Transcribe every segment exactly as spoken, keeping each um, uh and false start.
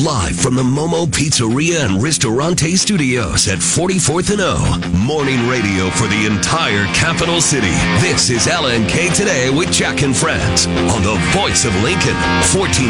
live from the Momo Pizzeria and Ristorante Studios at forty-fourth and O. Morning radio for the entire capital city. This is L N K Today with Jack and Friends on the voice of Lincoln, fourteen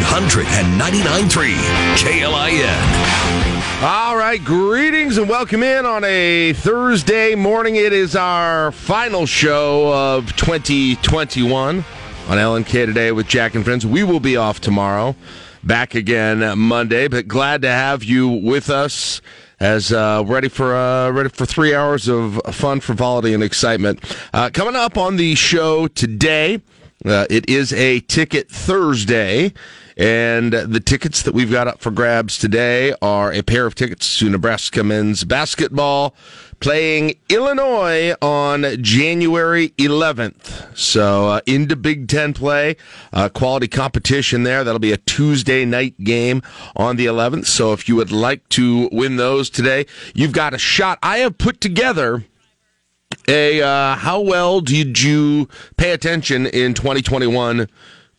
ninety-nine point three K L I N. All right, greetings and welcome in on a Thursday morning. It is our final show of twenty twenty-one. On L N K Today with Jack and Friends. We will be off tomorrow, back again Monday, but glad to have you with us as uh, ready for uh, ready for three hours of fun, frivolity, and excitement. Uh, coming up on the show today, uh, it is a Ticket Thursday, and the tickets that we've got up for grabs today are a pair of tickets to Nebraska Men's Basketball, playing Illinois on January eleventh. So uh, into Big Ten play, uh, quality competition there. That'll be a Tuesday night game on the eleventh. So if you would like to win those today, you've got a shot. I have put together a uh, how well did you pay attention in twenty twenty-one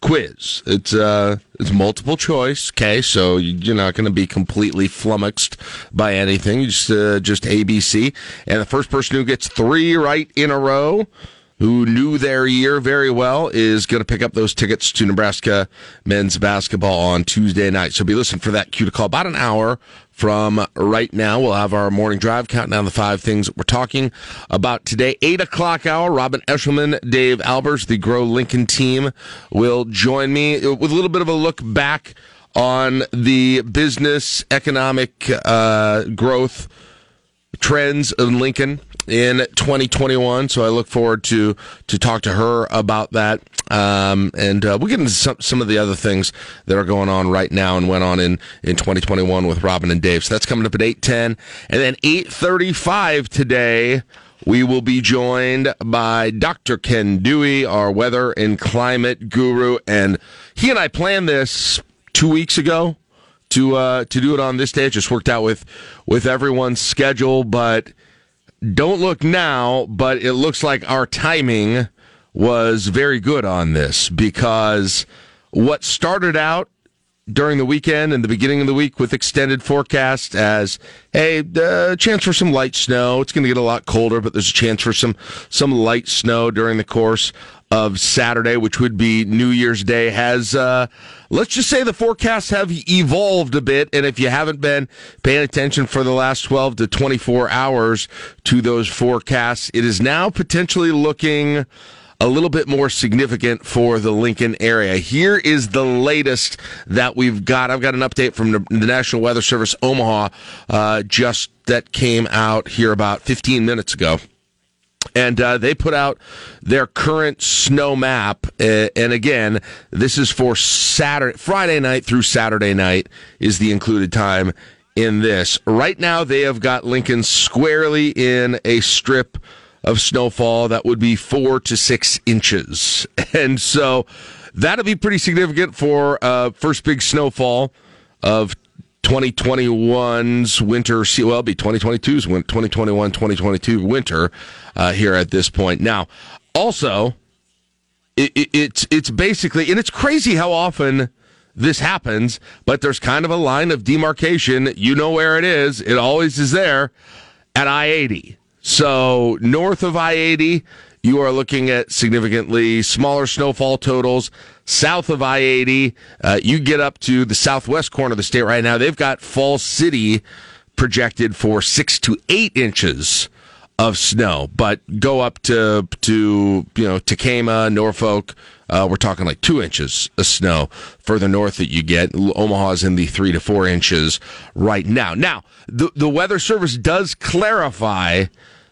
quiz. It's uh, it's multiple choice, okay, so you're not going to be completely flummoxed by anything, you just, uh, just A B C. And the first person who gets three right in a row, who knew their year very well, is going to pick up those tickets to Nebraska Men's Basketball on Tuesday night. So be listening for that cue to call about an hour from right now. We'll have our morning drive, counting down the five things we're talking about today. Eight o'clock hour, Robin Eshelman, Dave Albers, the Grow Lincoln team will join me with a little bit of a look back on the business, economic uh, growth trends of Lincoln in twenty twenty-one. So I look forward to to talk to her about that. Um, and uh, we'll get into some, some of the other things that are going on right now and went on in, in twenty twenty-one with Robin and Dave. So that's coming up at eight ten. And then eight thirty-five today, we will be joined by Doctor Ken Dewey, our weather and climate guru. And he and I planned this two weeks ago to uh, to do it on this day. It just worked out with, with everyone's schedule, but don't look now, but it looks like our timing was very good on this, because what started out during the weekend and the beginning of the week with extended forecast as, hey, uh, chance for some light snow. It's going to get a lot colder, but there's a chance for some some light snow during the course of Saturday, which would be New Year's Day, has, uh, let's just say the forecasts have evolved a bit. And if you haven't been paying attention for the last twelve to twenty-four hours to those forecasts, it is now potentially looking a little bit more significant for the Lincoln area. Here is the latest that we've got. I've got an update from the National Weather Service, Omaha, uh, just that came out here about fifteen minutes ago. And uh, they put out their current snow map, uh, and again, this is for Saturday, Friday night through Saturday night is the included time in this. Right now, they have got Lincoln squarely in a strip of snowfall that would be four to six inches, and so that'll be pretty significant for uh, first big snowfall of twenty twenty-one's winter, well, it'll be twenty twenty-two's twenty twenty-one twenty twenty-two winter uh, here at this point. Now, also, it, it, it's it's basically, and it's crazy how often this happens, but there's kind of a line of demarcation. You know where it is. It always is there at I eighty. So north of I eighty, you are looking at significantly smaller snowfall totals. South of I eighty, uh, you get up to the southwest corner of the state right now. They've got Fall City projected for six to eight inches of snow, but go up to, to you know, Tacoma, Norfolk, uh, we're talking like two inches of snow further north that you get. Omaha's in the three to four inches right now. Now, the, the Weather Service does clarify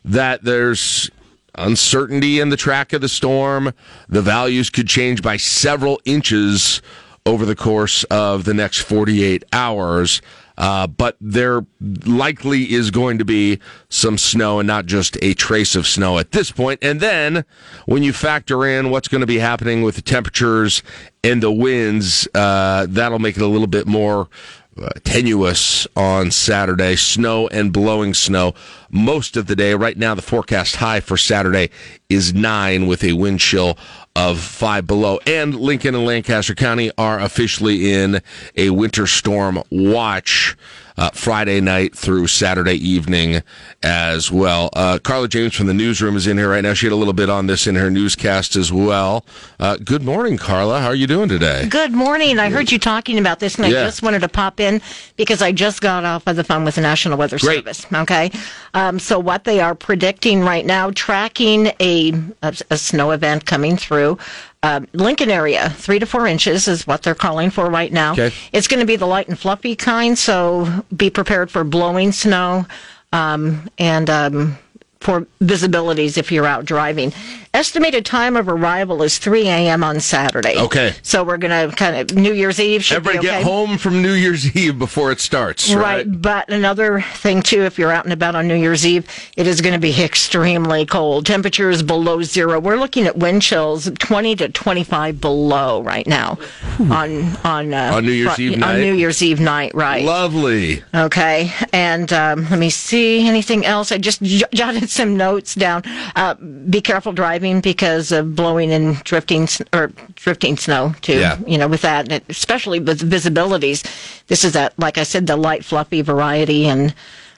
that there's uncertainty in the track of the storm. The values could change by several inches over the course of the next forty-eight hours, uh, but there likely is going to be some snow and not just a trace of snow at this point. And then when you factor in what's going to be happening with the temperatures and the winds, uh, that'll make it a little bit more Uh, tenuous on Saturday. Snow and blowing snow most of the day. Right now, the forecast high for Saturday is nine with a wind chill of five below. And Lincoln and Lancaster County are officially in a winter storm watch uh, Friday night through Saturday evening as well. Uh, Carla James from the newsroom is in here right now. She had a little bit on this in her newscast as well. Uh, good morning, Carla. How are you doing today? Good morning. I heard you talking about this, and yeah. I just wanted to pop in because I just got off of the phone with the National Weather Great. Service. Okay. Um, so what they are predicting right now, tracking a, a, a snow event coming through. Uh, Lincoln area, three to four inches is what they're calling for right now. Okay. It's going to be the light and fluffy kind, so be prepared for blowing snow um, and um, for visibilities if you're out driving. Estimated time of arrival is three a.m. on Saturday. Okay. So we're going to kind of, New Year's Eve should Everybody be okay. Everybody get home from New Year's Eve before it starts, right? Right, but another thing, too, if you're out and about on New Year's Eve, it is going to be extremely cold. Temperatures below zero. We're looking at wind chills twenty to twenty-five below right now on on, uh, on New Year's fr- Eve night. On New Year's Eve night, right. Lovely. Okay, and um, let me see, anything else? I just j- jotted some notes down. Uh, be careful driving. Because of blowing and drifting or drifting snow too, yeah. you know, with that, and especially with visibilities. This is that, like I said, the light, fluffy variety, and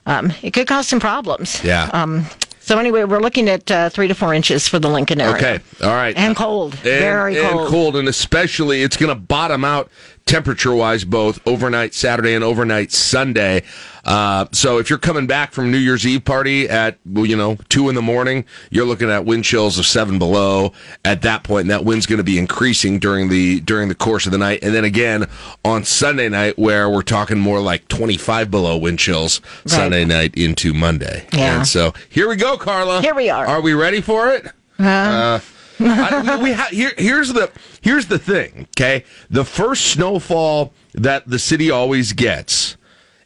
um, it could cause some problems. Yeah. Um, so anyway, we're looking at uh, three to four inches for the Lincoln area. Okay. All right. And cold. And, Very cold. And cold, and especially it's going to bottom out temperature-wise both overnight Saturday and overnight Sunday. Uh, so if you're coming back from New Year's Eve party at, you know, two in the morning, you're looking at wind chills of seven below at that point, and that wind's going to be increasing during the during the course of the night. And then again on Sunday night, where we're talking more like twenty-five below wind chills right. Sunday night into Monday. Yeah. And so here we go, Carla. Here we are. Are we ready for it? Um. Uh I, we ha- here, here's the here's the thing, okay? The first snowfall that the city always gets,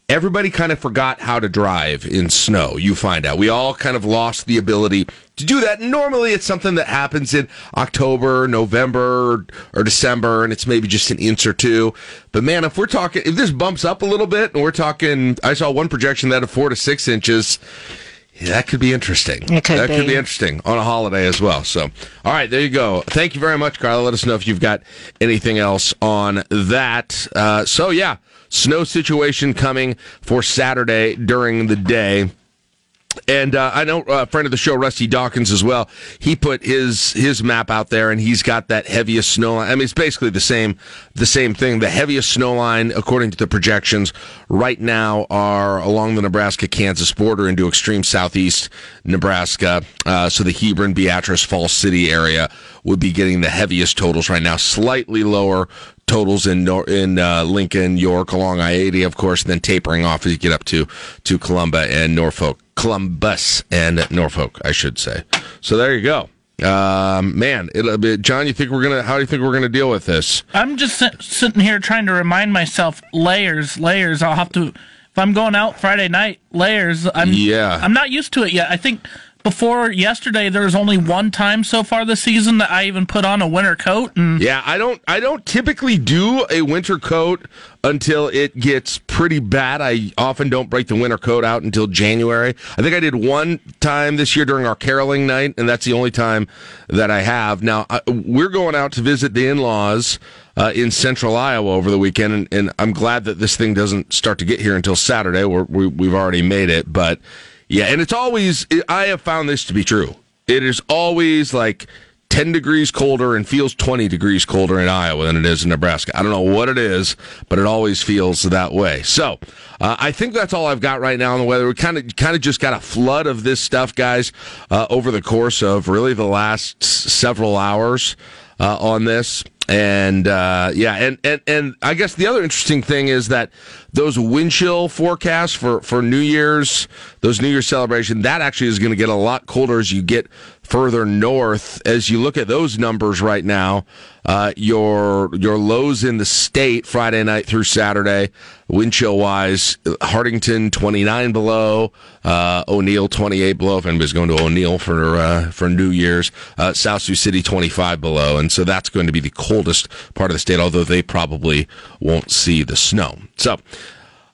everybody kind of forgot how to drive in snow, you find out. We all kind of lost the ability to do that. Normally it's something that happens in October, November, or December, and it's maybe just an inch or two. But man, if we're talking, if this bumps up a little bit, and we're talking, I saw one projection that of four to six inches, Yeah, that could be interesting. It could that be. could be interesting on a holiday as well. So, all right, there you go. Thank you very much, Carla. Let us know if you've got anything else on that. Uh, so, yeah, snow situation coming for Saturday during the day. And uh, I know a friend of the show, Rusty Dawkins, as well. He put his his map out there, and he's got that heaviest snow line. I mean, it's basically the same the same thing. The heaviest snow line, according to the projections, right now are along the Nebraska-Kansas border into extreme southeast Nebraska. Uh, so the Hebron, Beatrice, Fall City area would be getting the heaviest totals right now, slightly lower totals in in uh, Lincoln, York, along I eighty, of course, and then tapering off as you get up to, to Columbus and Norfolk. Columbus and Norfolk, I should say. So there you go. Um, man, it'll be, John, you think we're gonna? How do you think we're gonna deal with this? I'm just sit- sitting here trying to remind myself layers, layers. I'll have to. If I'm going out Friday night, layers. I'm. Yeah. I'm not used to it yet. I think before yesterday, there was only one time so far this season that I even put on a winter coat. And yeah, I don't. I don't typically do a winter coat until it gets pretty bad. I often don't break the winter coat out until January. I think I did one time this year during our caroling night, and that's the only time that I have. Now, I, we're going out to visit the in-laws uh, in central Iowa over the weekend, and, and I'm glad that this thing doesn't start to get here until Saturday. We're, we, we've already made it, but yeah, and it's always, I have found this to be true. It is always like ten degrees colder and feels twenty degrees colder in Iowa than it is in Nebraska. I don't know what it is, but it always feels that way. So uh, I think that's all I've got right now on the weather. We kind of kind of just got a flood of this stuff, guys, uh, over the course of really the last several hours uh, on this. And, uh, yeah, and, and, and I guess the other interesting thing is that those wind chill forecasts for, for New Year's, those New Year's celebration, that actually is going to get a lot colder as you get further north. As you look at those numbers right now, uh, your, your lows in the state Friday night through Saturday, wind chill wise, Hardington twenty-nine below, uh, O'Neill twenty-eight below. If anybody's going to O'Neill for, uh, for New Year's, uh, South Sioux City twenty-five below. And so that's going to be the coldest part of the state, although they probably won't see the snow. So,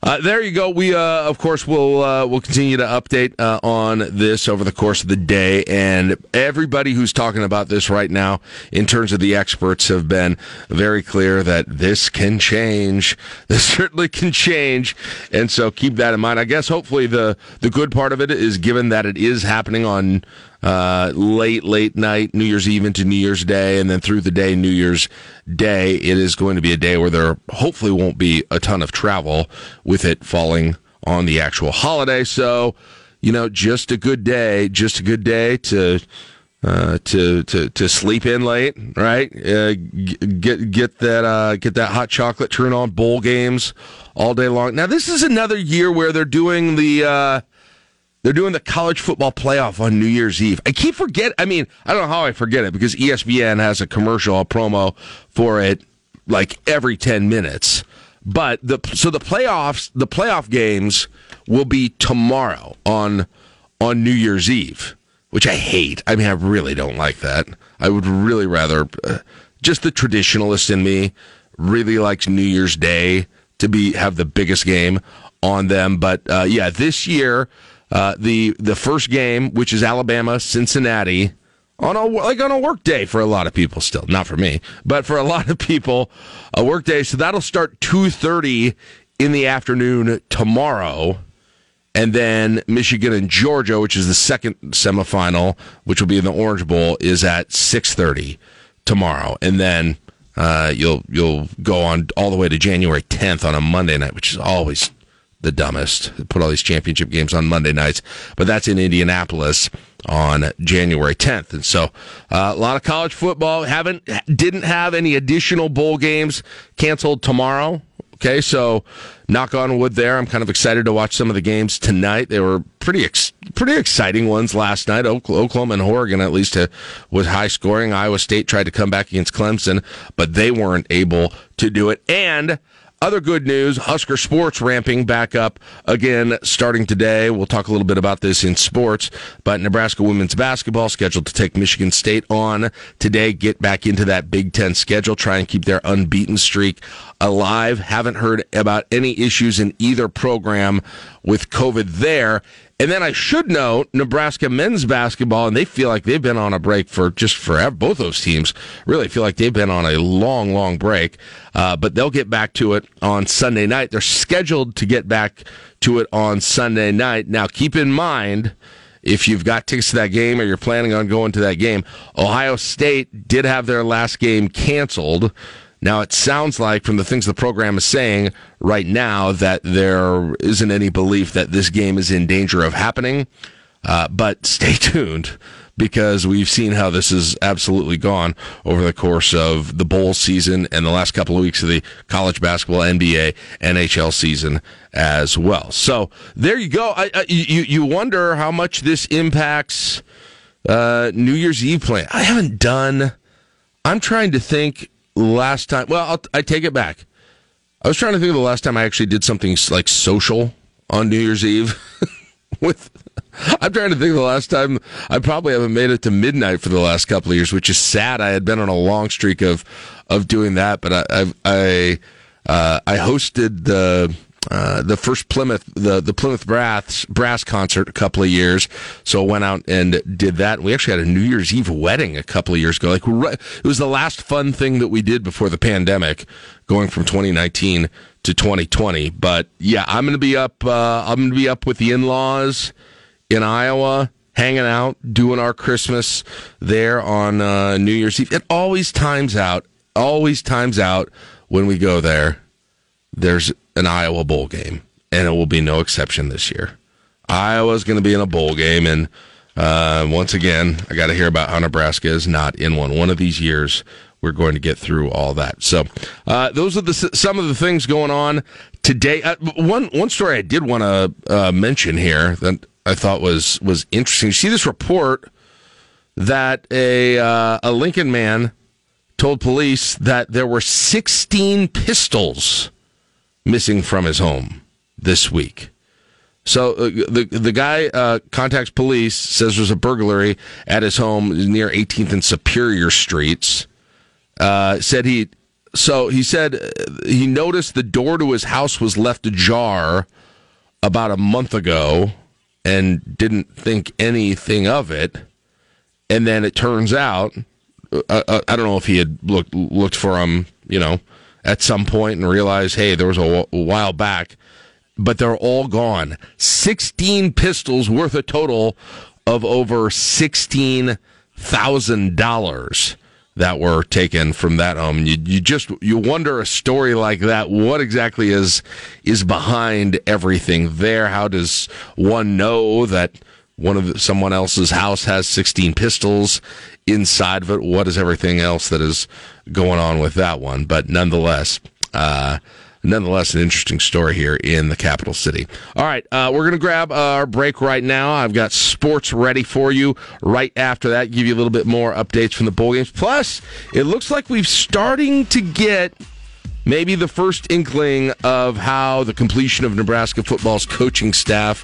Uh, there you go. We, uh, of course, will uh, will continue to update uh, on this over the course of the day. And everybody who's talking about this right now, in terms of the experts, have been very clear that this can change. This certainly can change. And so keep that in mind. I guess hopefully the, the good part of it is, given that it is happening on Uh, late, late night, New Year's Eve into New Year's Day, and then through the day, New Year's Day, it is going to be a day where there hopefully won't be a ton of travel, with it falling on the actual holiday. So, you know, just a good day, just a good day to uh, to to to sleep in late, right? Uh, get get that uh, get that hot chocolate, turn on bowl games all day long. Now, this is another year where they're doing the. Uh, They're doing the college football playoff on New Year's Eve. I keep forget. I mean, I don't know how I forget it, because E S P N has a commercial, a promo for it, like every ten minutes. But the so the playoffs, the playoff games will be tomorrow on on New Year's Eve, which I hate. I mean, I really don't like that. I would really rather uh, just the traditionalist in me really likes New Year's Day to be have the biggest game on them. But uh, yeah, this year. Uh, the the first game, which is Alabama Cincinnati, on a like on a work day for a lot of people. Still, not for me, but for a lot of people, a work day. So that'll start two thirty in the afternoon tomorrow, and then Michigan and Georgia, which is the second semifinal, which will be in the Orange Bowl, is at six thirty tomorrow, and then uh, you'll you'll go on all the way to January tenth on a Monday night, which is always the dumbest. Put all these championship games on Monday nights, but that's in Indianapolis on January tenth. And so uh, a lot of college football. Haven't didn't have any additional bowl games canceled tomorrow. Okay, so knock on wood there. I'm kind of excited to watch some of the games tonight. They were pretty ex- pretty exciting ones last night. Oklahoma and Oregon at least uh, was high scoring. Iowa State tried to come back against Clemson, but they weren't able to do it. And other good news, Husker sports ramping back up again starting today. We'll talk a little bit about this in sports, but Nebraska women's basketball scheduled to take Michigan State on today. Get back into that Big Ten schedule, try and keep their unbeaten streak alive. Haven't heard about any issues in either program with COVID there. And then I should note, Nebraska men's basketball, and they feel like they've been on a break for just forever. Both those teams really feel like they've been on a long, long break. Uh, but they'll get back to it on Sunday night. They're scheduled to get back to it on Sunday night. Now, keep in mind, if you've got tickets to that game or you're planning on going to that game, Ohio State did have their last game canceled. Now, it sounds like, from the things the program is saying right now, that there isn't any belief that this game is in danger of happening. Uh, but stay tuned, because we've seen how this has absolutely gone over the course of the bowl season and the last couple of weeks of the college basketball, N B A, N H L season as well. So there you go. I, I, you, you wonder how much this impacts uh, New Year's Eve plan. I haven't done... I'm trying to think... Last time, well, I'll, I take it back. I was trying to think of the last time I actually did something like social on New Year's Eve. With, I'm trying to think of the last time. I probably haven't made it to midnight for the last couple of years, which is sad. I had been on a long streak of of doing that, but I I've, I uh, I hosted the uh, the first Plymouth the the Plymouth Brass Brass concert a couple of years, so I went out and did that. We actually had a New Year's Eve wedding a couple of years ago. Like, it was the last fun thing that we did before the pandemic, going from twenty nineteen to twenty twenty. But yeah, I'm going to be up. Uh, I'm going to be up with the in-laws in Iowa, hanging out, doing our Christmas there on uh, New Year's Eve. It always times out. Always times out when we go there. There's an Iowa bowl game, and it will be no exception this year. Iowa's going to be in a bowl game, and uh, once again, I got to hear about how Nebraska is not in one. One of these years, we're going to get through all that. So uh, those are the some of the things going on today. Uh, one one story I did want to uh, mention here that I thought was was interesting. You see this report that a uh, a Lincoln man told police that there were sixteen pistols missing from his home this week. So uh, the the guy uh, contacts police, says there's a burglary at his home near eighteenth and Superior Streets. Uh, said he So he said he noticed the door to his house was left ajar about a month ago and didn't think anything of it. And then it turns out, uh, I don't know if he had looked looked for him, you know, at some point and realized, hey, there was a while back, but they're all gone. sixteen pistols worth a total of over sixteen thousand dollars that were taken from that home. You, you just you wonder a story like that. What exactly is is behind everything there? How does one know that one of someone else's house has sixteen pistols inside of it? What is everything else that is going on with that one? But nonetheless, uh, nonetheless, an interesting story here in the capital city. All right, uh, we're going to grab our break right now. I've got sports ready for you right after that. Give you a little bit more updates from the bowl games. Plus, it looks like we're starting to get maybe the first inkling of how the completion of Nebraska football's coaching staff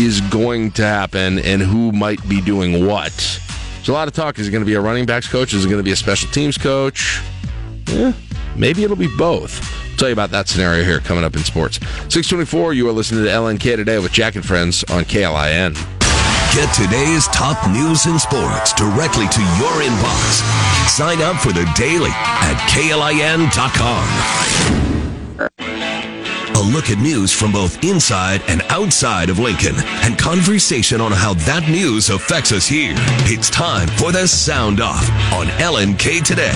is going to happen and who might be doing what. There's a lot of talk. Is it going to be a running backs coach? Is it going to be a special teams coach? Eh, maybe it'll be both. I'll tell you about that scenario here coming up in sports. six twenty-four, you are listening to L N K Today with Jack and Friends on K L I N. Get today's top news and sports directly to your inbox. Sign up for the daily at K L I N dot com. A look at news from both inside and outside of Lincoln and conversation on how that news affects us here. It's time for the Sound Off on L N K Today.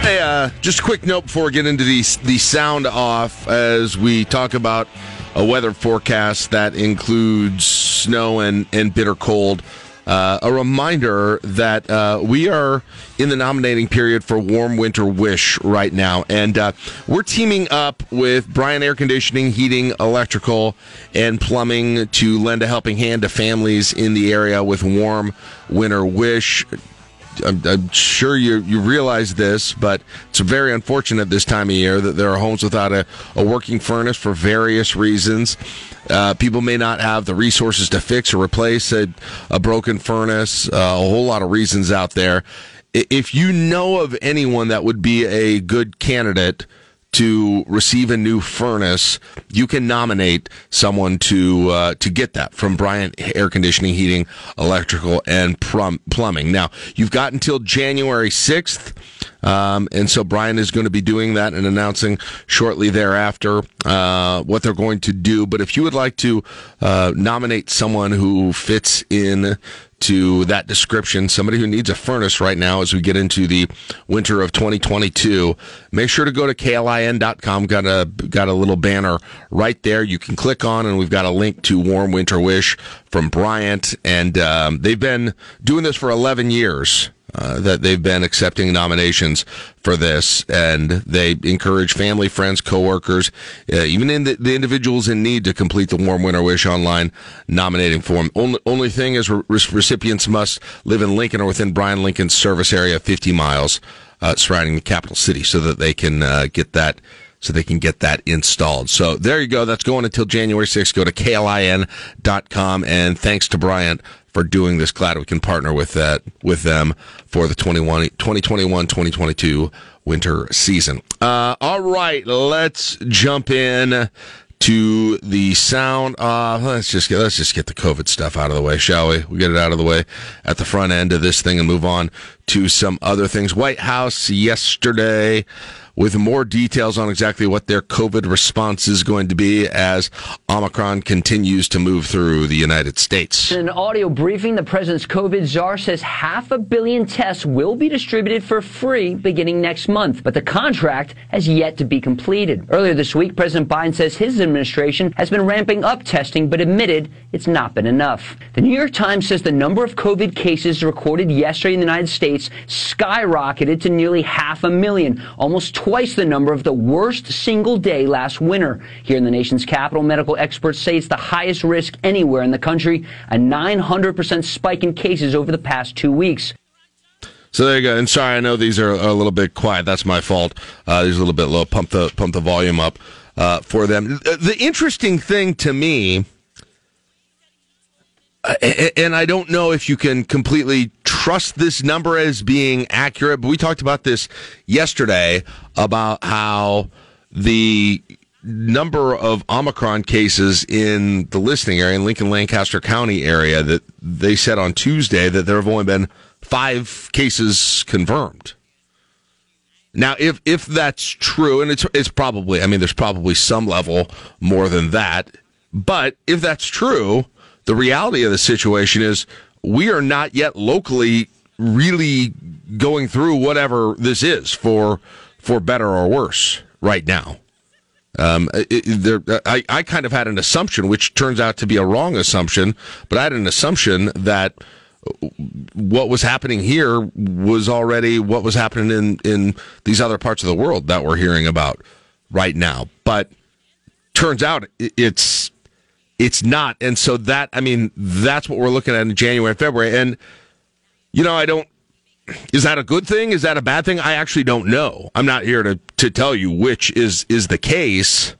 Hey, uh, just a quick note before we get into the, the Sound Off as we talk about a weather forecast that includes snow and, and bitter cold. Uh, a reminder that uh, we are in the nominating period for Warm Winter Wish right now. And uh, we're teaming up with Bryan Air Conditioning, Heating, Electrical, and Plumbing to lend a helping hand to families in the area with Warm Winter Wish. I'm, I'm sure you you realize this, but it's very unfortunate this time of year that there are homes without a, a working furnace for various reasons. Uh, people may not have the resources to fix or replace a, a broken furnace, uh, a whole lot of reasons out there. If you know of anyone that would be a good candidate to receive a new furnace, you can nominate someone to uh, to get that from Bryan Air Conditioning, Heating, Electrical, and plum- Plumbing. Now, you've got until January sixth, um, and so Bryan is going to be doing that and announcing shortly thereafter uh, what they're going to do. But if you would like to uh, nominate someone who fits in to that description, somebody who needs a furnace right now as we get into the winter of twenty twenty-two, make sure to go to K L I N dot com. Got a, got a little banner right there you can click on, and we've got a link to Warm Winter Wish from Bryant. And um, they've been doing this for eleven years, uh, that they've been accepting nominations for this. And they encourage family, friends, coworkers, uh, even in the, the individuals in need to complete the Warm Winter Wish online nominating form. Only, only thing is re- recipients must live in Lincoln or within Bryan Lincoln's service area, fifty miles uh, surrounding the capital city, so that they can uh, get that so they can get that installed. So there you go. That's going until January sixth. Go to K L I N dot com, and thanks to Bryant for doing this. Glad we can partner with that with them for the twenty twenty-one twenty twenty-two winter season. Uh, all right, let's jump in to the sound. Uh, let's just get let's just get the COVID stuff out of the way, shall we? We'll get it out of the way at the front end of this thing and move on to some other things. White House yesterday with more details on exactly what their COVID response is going to be as Omicron continues to move through the United States. In an audio briefing, the president's COVID czar says half a billion tests will be distributed for free beginning next month, but the contract has yet to be completed. Earlier this week, President Biden says his administration has been ramping up testing, but admitted it's not been enough. The New York Times says the number of COVID cases recorded yesterday in the United States skyrocketed to nearly half a million, almost twice the number of the worst single day last winter. Here in the nation's capital, medical experts say it's the highest risk anywhere in the country, a nine hundred percent spike in cases over the past two weeks. So there you go. And sorry, I know these are a little bit quiet. That's my fault. Uh, these are a little bit low. Pump the, pump the volume up uh, for them. The interesting thing to me, and I don't know if you can completely trust this number as being accurate, but we talked about this yesterday about how the number of Omicron cases in the listing area, in Lincoln-Lancaster County area, that they said on Tuesday that there have only been five cases confirmed. Now, if if that's true, and it's it's probably, I mean, there's probably some level more than that, but if that's true, the reality of the situation is we are not yet locally really going through whatever this is for for better or worse right now. Um, it, there, I, I kind of had an assumption, which turns out to be a wrong assumption, but I had an assumption that what was happening here was already what was happening in, in these other parts of the world that we're hearing about right now. But turns out it's it's not. And so that, I mean, that's what we're looking at in January and February. And, you know, I don't, is that a good thing? Is that a bad thing? I actually don't know. I'm not here to, to tell you which is, is the case.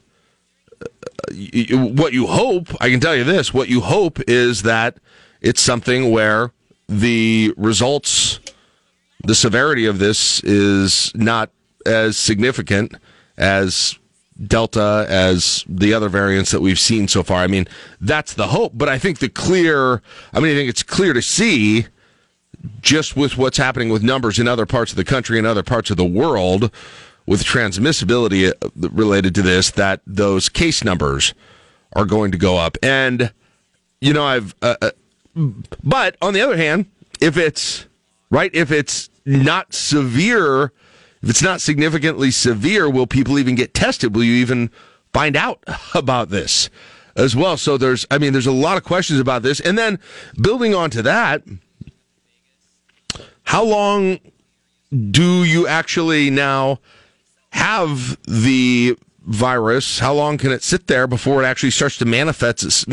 What you hope, I can tell you this, what you hope is that it's something where the results, the severity of this is not as significant as Delta, as the other variants that we've seen so far. I mean, that's the hope. But I think the clear, I mean, I think it's clear to see just with what's happening with numbers in other parts of the country and other parts of the world with transmissibility related to this, that those case numbers are going to go up. And, you know, I've... Uh, But on the other hand, if it's right, if it's not severe, if it's not significantly severe, will people even get tested? Will you even find out about this as well? So there's, I mean, there's a lot of questions about this. And then building onto that, how long do you actually now have the virus? How long can it sit there before it actually starts to manifest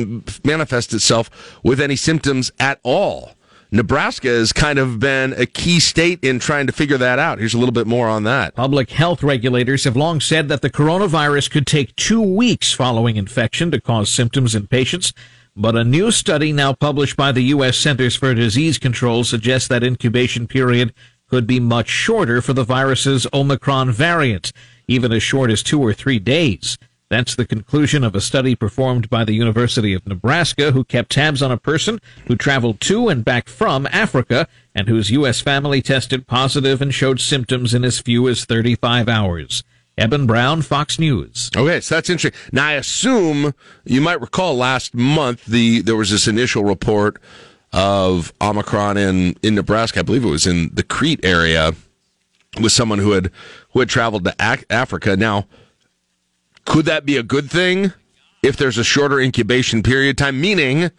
manifest itself with any symptoms at all? Nebraska has kind of been a key state in trying to figure that out. Here's a little bit more on that. Public health regulators have long said that the coronavirus could take two weeks following infection to cause symptoms in patients, but a new study now published by the U S Centers for Disease Control suggests that incubation period could be much shorter for the virus's Omicron variant, even as short as two or three days. That's the conclusion of a study performed by the University of Nebraska, who kept tabs on a person who traveled to and back from Africa and whose U S family tested positive and showed symptoms in as few as thirty-five hours. Eben Brown, Fox News. Okay, so that's interesting. Now, I assume you might recall last month the there was this initial report of Omicron in, in Nebraska. I believe it was in the Crete area, with someone who had who had traveled to Africa. Now, could that be a good thing if there's a shorter incubation period time? Meaning,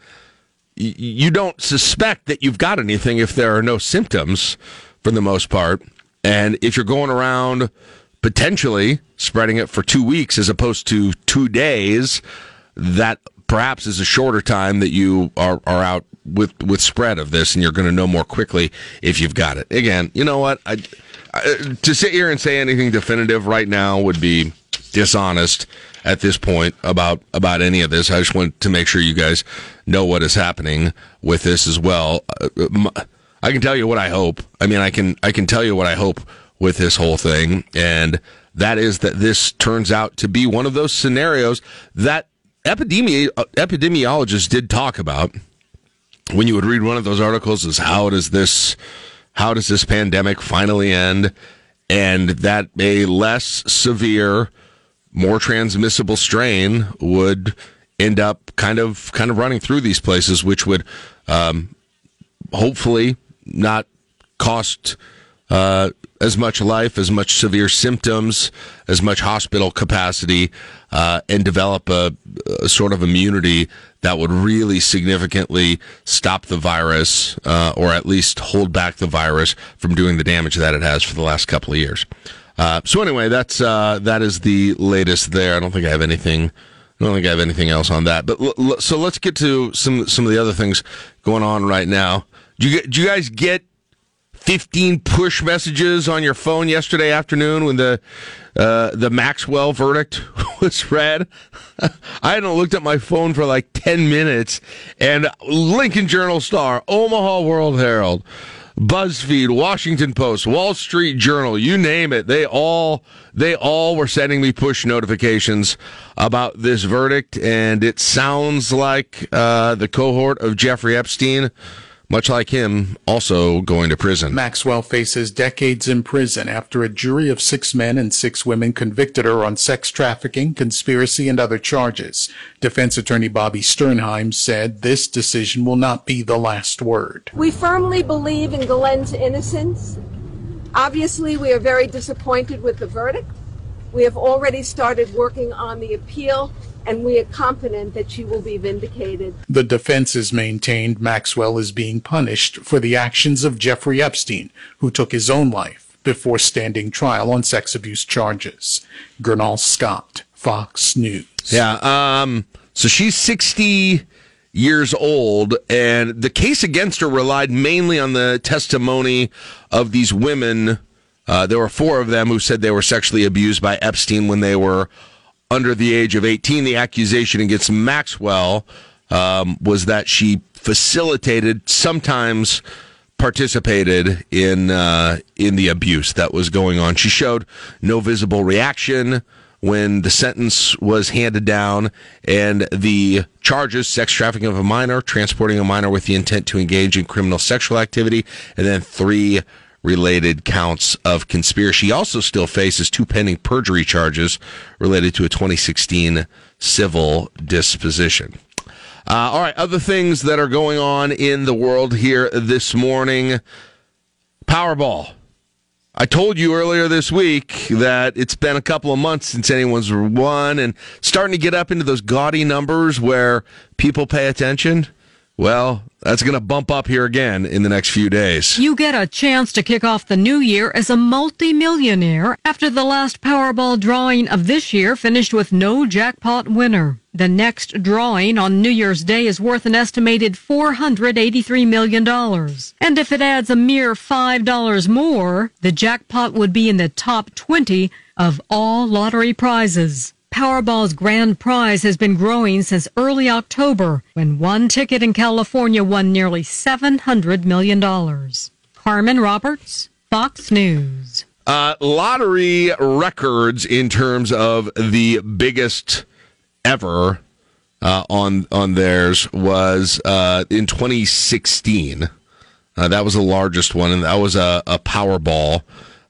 you don't suspect that you've got anything if there are no symptoms, for the most part. And if you're going around potentially spreading it for two weeks as opposed to two days, that perhaps is a shorter time that you are, are out with, with spread of this, and you're going to know more quickly if you've got it. Again, you know what? I, I, to sit here and say anything definitive right now would be dishonest at this point about, about any of this. I just want to make sure you guys know what is happening with this as well. I can tell you what I hope. I mean, I can, I can tell you what I hope with this whole thing, and that is that this turns out to be one of those scenarios that Epidemi- epidemiologists did talk about. When you would read one of those articles, is how does this, how does this pandemic finally end? And that a less severe, more transmissible strain would end up kind of kind of running through these places, which would um, hopefully not cost uh, as much life, as much severe symptoms, as much hospital capacity, uh, and develop a, a sort of immunity that would really significantly stop the virus, uh, or at least hold back the virus from doing the damage that it has for the last couple of years. Uh, so anyway, that's uh, that is the latest there. I don't think I have anything. I don't think I have anything else on that. But l- l- so let's get to some some of the other things going on right now. Do you, do you guys get fifteen push messages on your phone yesterday afternoon when the uh, the Maxwell verdict was read? I hadn't looked at my phone for like ten minutes, and Lincoln Journal Star, Omaha World Herald, BuzzFeed, Washington Post, Wall Street Journal, you name it. They all they all were sending me push notifications about this verdict, and it sounds like uh, the cohort of Jeffrey Epstein, much like him, also going to prison. Maxwell faces decades in prison after a jury of six men and six women convicted her on sex trafficking, conspiracy, and other charges. Defense attorney Bobby Sternheim said this decision will not be the last word. We firmly believe in Ghislaine's innocence. Obviously, we are very disappointed with the verdict. We have already started working on the appeal, and we are confident that she will be vindicated. The defense has maintained Maxwell is being punished for the actions of Jeffrey Epstein, who took his own life before standing trial on sex abuse charges. Gernal Scott, Fox News. Yeah, um, so she's sixty years old, and the case against her relied mainly on the testimony of these women. Uh, there were four of them who said they were sexually abused by Epstein when they were under the age of eighteen. The accusation against Maxwell um, was that she facilitated, sometimes participated in uh, in the abuse that was going on. She showed no visible reaction when the sentence was handed down, and the charges, sex trafficking of a minor, transporting a minor with the intent to engage in criminal sexual activity, and then three related counts of conspiracy. She also still faces two pending perjury charges related to a twenty sixteen civil disposition. Uh, all right, other things that are going on in the world here this morning. Powerball. I told you earlier this week that it's been a couple of months since anyone's won, and starting to get up into those gaudy numbers where people pay attention. Well, that's going to bump up here again in the next few days. You get a chance to kick off the new year as a multimillionaire after the last Powerball drawing of this year finished with no jackpot winner. The next drawing on New Year's Day is worth an estimated four hundred eighty-three million dollars. And if it adds a mere five dollars more, the jackpot would be in the top twenty of all lottery prizes. Powerball's grand prize has been growing since early October, when one ticket in California won nearly seven hundred million dollars. Carmen Roberts, Fox News. Uh, lottery records in terms of the biggest ever uh, on on theirs was uh, in twenty sixteen. Uh, that was the largest one, and that was a, a Powerball.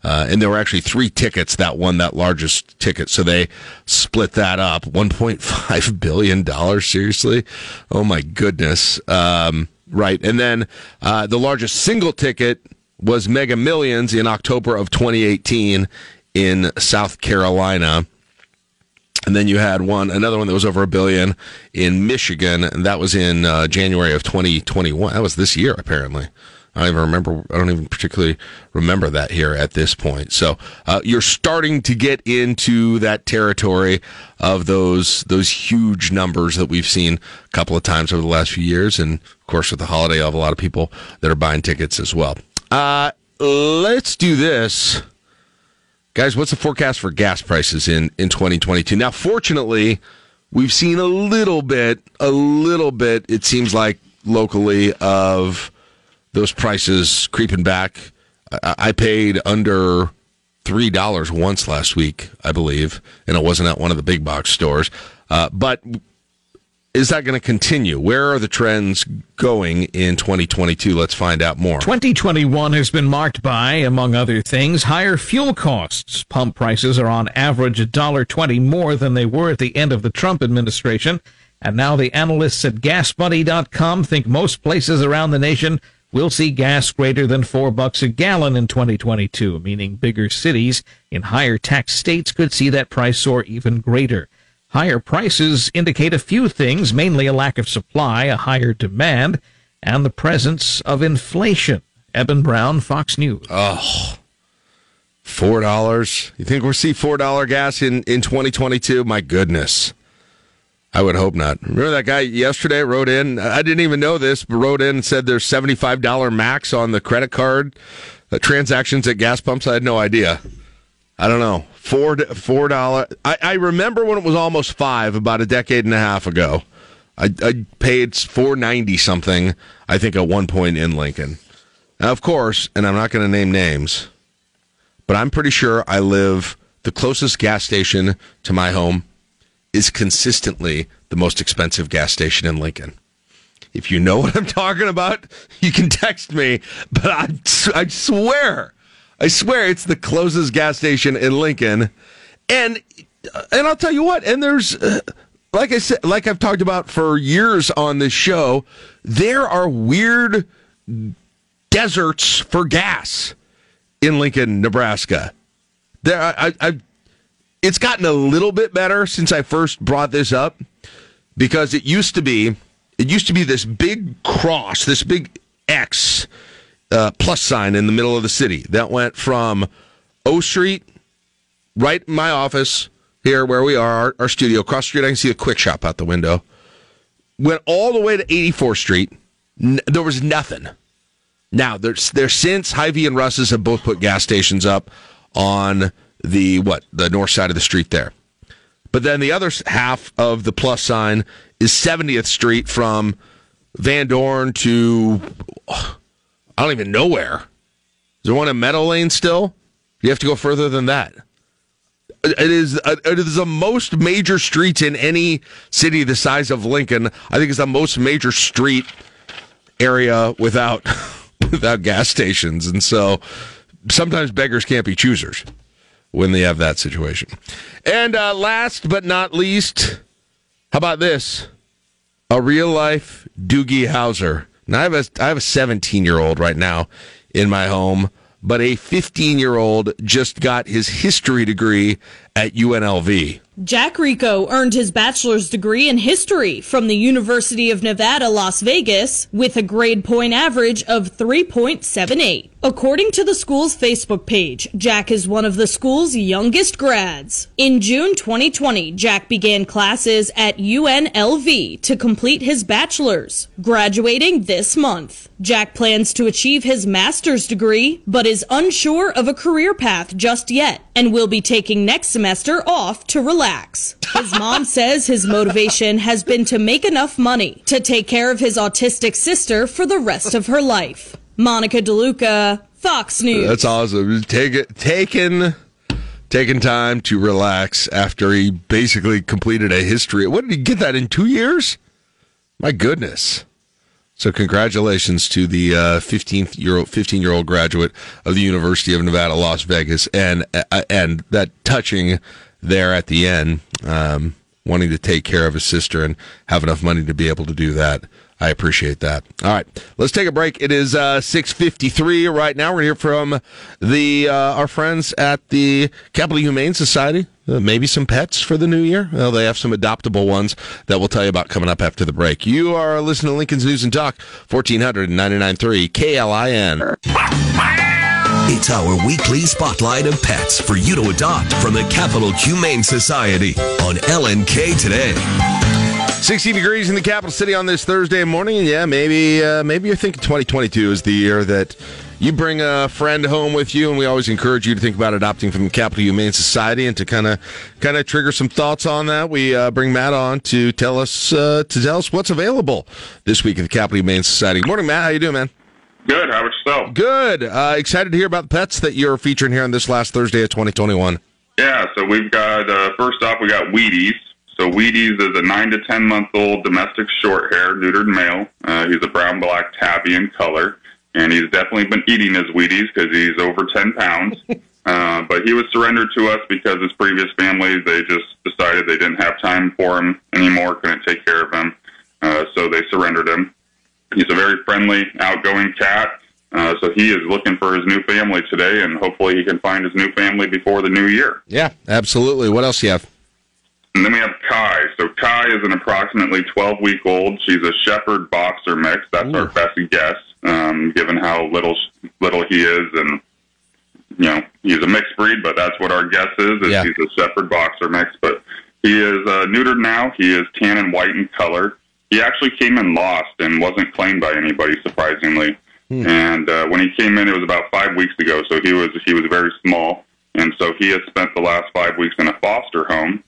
Uh, and there were actually three tickets that won that largest ticket, so they split that up. one point five billion dollars, seriously? Oh, my goodness. Um, right, and then uh, the largest single ticket was Mega Millions in October of twenty eighteen in South Carolina. And then you had one, another one that was over a billion in Michigan, and that was in uh, January of twenty twenty-one. That was this year, apparently. I don't even remember. I don't even particularly remember that here at this point. So uh, you're starting to get into that territory of those those huge numbers that we've seen a couple of times over the last few years, and of course with the holiday, I have a lot of people that are buying tickets as well. Uh, let's do this, guys. What's the forecast for gas prices in in twenty twenty-two? Now, fortunately, we've seen a little bit, a little bit. It seems like locally of those prices creeping back. I paid under three dollars once last week, I believe, and it wasn't at one of the big box stores. Uh, but is that going to continue? Where are the trends going in twenty twenty-two? Let's find out more. twenty twenty-one has been marked by, among other things, higher fuel costs. Pump prices are on average one dollar twenty more than they were at the end of the Trump administration. And now the analysts at gas buddy dot com think most places around the nation we'll see gas greater than four bucks a gallon in twenty twenty-two, meaning bigger cities in higher tax states could see that price soar even greater. Higher prices indicate a few things, mainly a lack of supply, a higher demand, and the presence of inflation. Eben Brown, Fox News. Oh, four dollars. You think we'll see four dollars gas in, in twenty twenty-two? My goodness. I would hope not. Remember that guy yesterday wrote in, I didn't even know this, but wrote in and said there's seventy-five dollars max on the credit card uh, transactions at gas pumps? I had no idea. I don't know. Four, four dollars. I, I remember when it was almost five about a decade and a half ago. I, I paid four ninety something, I think, at one point in Lincoln. Now, of course, and I'm not going to name names, but I'm pretty sure I live, the closest gas station to my home is consistently the most expensive gas station in Lincoln. If you know what I'm talking about, you can text me, but I, I swear, I swear it's the closest gas station in Lincoln. And and I'll tell you what, and there's, uh, like I said, like I've talked about for years on this show, there are weird deserts for gas in Lincoln, Nebraska. There, I, I, it's gotten a little bit better since I first brought this up, because it used to be, it used to be this big cross, this big X uh, plus sign in the middle of the city that went from O Street, right in my office here where we are, our, our studio, across the street. I can see a Quick Shop out the window. Went all the way to eighty-fourth Street. N- there was nothing. Now, there's there since Hy-Vee and Russ's have both put gas stations up on the what the north side of the street there. But then the other half of the plus sign is seventieth Street from Van Dorn to, oh, I don't even know where. Is there one in Meadow Lane still? You have to go further than that. It is, it is the most major streets in any city the size of Lincoln. I think it's the most major street area without without gas stations. And so sometimes beggars can't be choosers when they have that situation. And uh, last but not least, how about this? A real-life Doogie Howser. Now, I have a, I have a seventeen-year-old right now in my home, but a fifteen-year-old just got his history degree at U N L V. Jack Rico earned his bachelor's degree in history from the University of Nevada, Las Vegas, with a grade point average of three point seven eight. According to the school's Facebook page, Jack is one of the school's youngest grads. In June twenty twenty, Jack began classes at U N L V to complete his bachelor's, graduating this month. Jack plans to achieve his master's degree, but is unsure of a career path just yet, and will be taking next semester off to relax. His mom says his motivation has been to make enough money to take care of his autistic sister for the rest of her life. Monica DeLuca, Fox News. That's awesome. Take it, taking, taking time to relax after he basically completed a history. What did he get that in two years? My goodness. So congratulations to the uh, fifteen-year-old graduate of the University of Nevada, Las Vegas, and uh, and that touching there at the end, um, wanting to take care of his sister and have enough money to be able to do that. I appreciate that. All right, let's take a break. It is uh, six fifty-three right now. We're here from the uh, our friends at the Capital Humane Society. Uh, maybe some pets for the new year. Well, they have some adoptable ones that we'll tell you about coming up after the break. You are listening to Lincoln's News and Talk, fourteen ninety-nine point three K L I N. It's our weekly spotlight of pets for you to adopt from the Capital Humane Society on L N K today. sixty degrees in the capital city on this Thursday morning. Yeah, maybe uh, maybe you're thinking twenty twenty-two is the year that you bring a friend home with you, and we always encourage you to think about adopting from the Capital Humane Society. And to kind of kind of trigger some thoughts on that, we uh, bring Matt on to tell us uh, to tell us what's available this week at the Capital Humane Society. Good morning, Matt. How you doing, man? Good. How about yourself? Good. Uh, excited to hear about the pets that you're featuring here on this last Thursday of twenty twenty-one. Yeah. So we've got uh, first off, we got Wheaties. So Wheaties is a nine to ten month old domestic short hair neutered male. Uh, he's a brown black tabby in color. And he's definitely been eating his Wheaties because he's over ten pounds. Uh, but he was surrendered to us because his previous family, they just decided they didn't have time for him anymore, couldn't take care of him. Uh, so they surrendered him. He's a very friendly, outgoing cat. Uh, so he is looking for his new family today, and hopefully he can find his new family before the new year. Yeah, absolutely. What else do you have? And then we have Kai. So Kai is an approximately twelve-week-old. She's a shepherd-boxer mix. That's Ooh. Our best guess. Um, given how little little he is, and you know he's a mixed breed, but that's what our guess is. is yeah. He's a shepherd boxer mix, but he is uh, neutered now. He is tan and white in color. He actually came in lost and wasn't claimed by anybody, surprisingly. Mm. And uh, when he came in, it was about five weeks ago, so he was he was very small, and so he has spent the last five weeks in a foster home,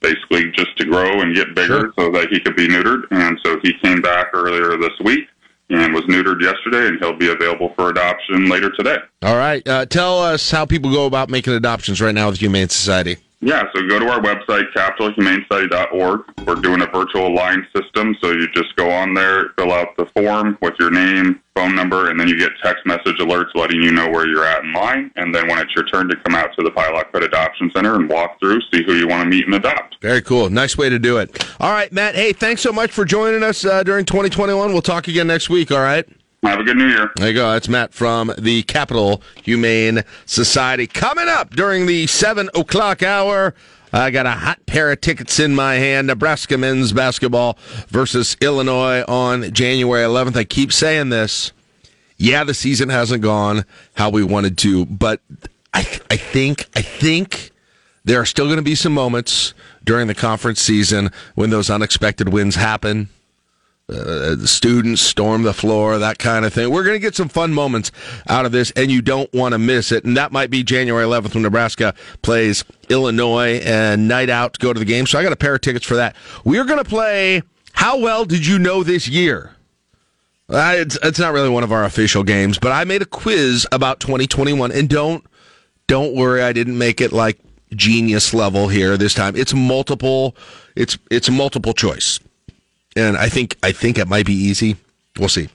basically just to grow and get bigger sure. so that he could be neutered. And so he came back earlier this week. and was neutered yesterday, and he'll be available for adoption later today. All right. Uh, tell us how people go about making adoptions right now with Humane Society. Yeah, so go to our website, capital humane society dot org. We're doing a virtual line system, so you just go on there, fill out the form with your name, phone number, and then you get text message alerts letting you know where you're at in line. And then when it's your turn to come out to the Pilot Pet Adoption Center and walk through, see who you want to meet and adopt. Very cool. Nice way to do it. All right, Matt, hey, thanks so much for joining us uh, during twenty twenty-one. We'll talk again next week, all right? Have a good new year. There you go. That's Matt from the Capital Humane Society. Coming up during the seven o'clock hour, I got a hot pair of tickets in my hand. Nebraska men's basketball versus Illinois on January eleventh. I keep saying this. Yeah, the season hasn't gone how we wanted to, but I, th- I think, I think there are still going to be some moments during the conference season when those unexpected wins happen. Uh, students storm the floor, that kind of thing. We're going to get some fun moments out of this, and you don't want to miss it. And that might be January eleventh when Nebraska plays Illinois and night out to go to the game. So I got a pair of tickets for that. We're going to play How Well Did You Know This Year? Uh, it's, it's not really one of our official games, but I made a quiz about twenty twenty-one. And don't don't worry, I didn't make it like genius level here this time. It's multiple. It's it's multiple choice. And I think I think it might be easy. We'll see.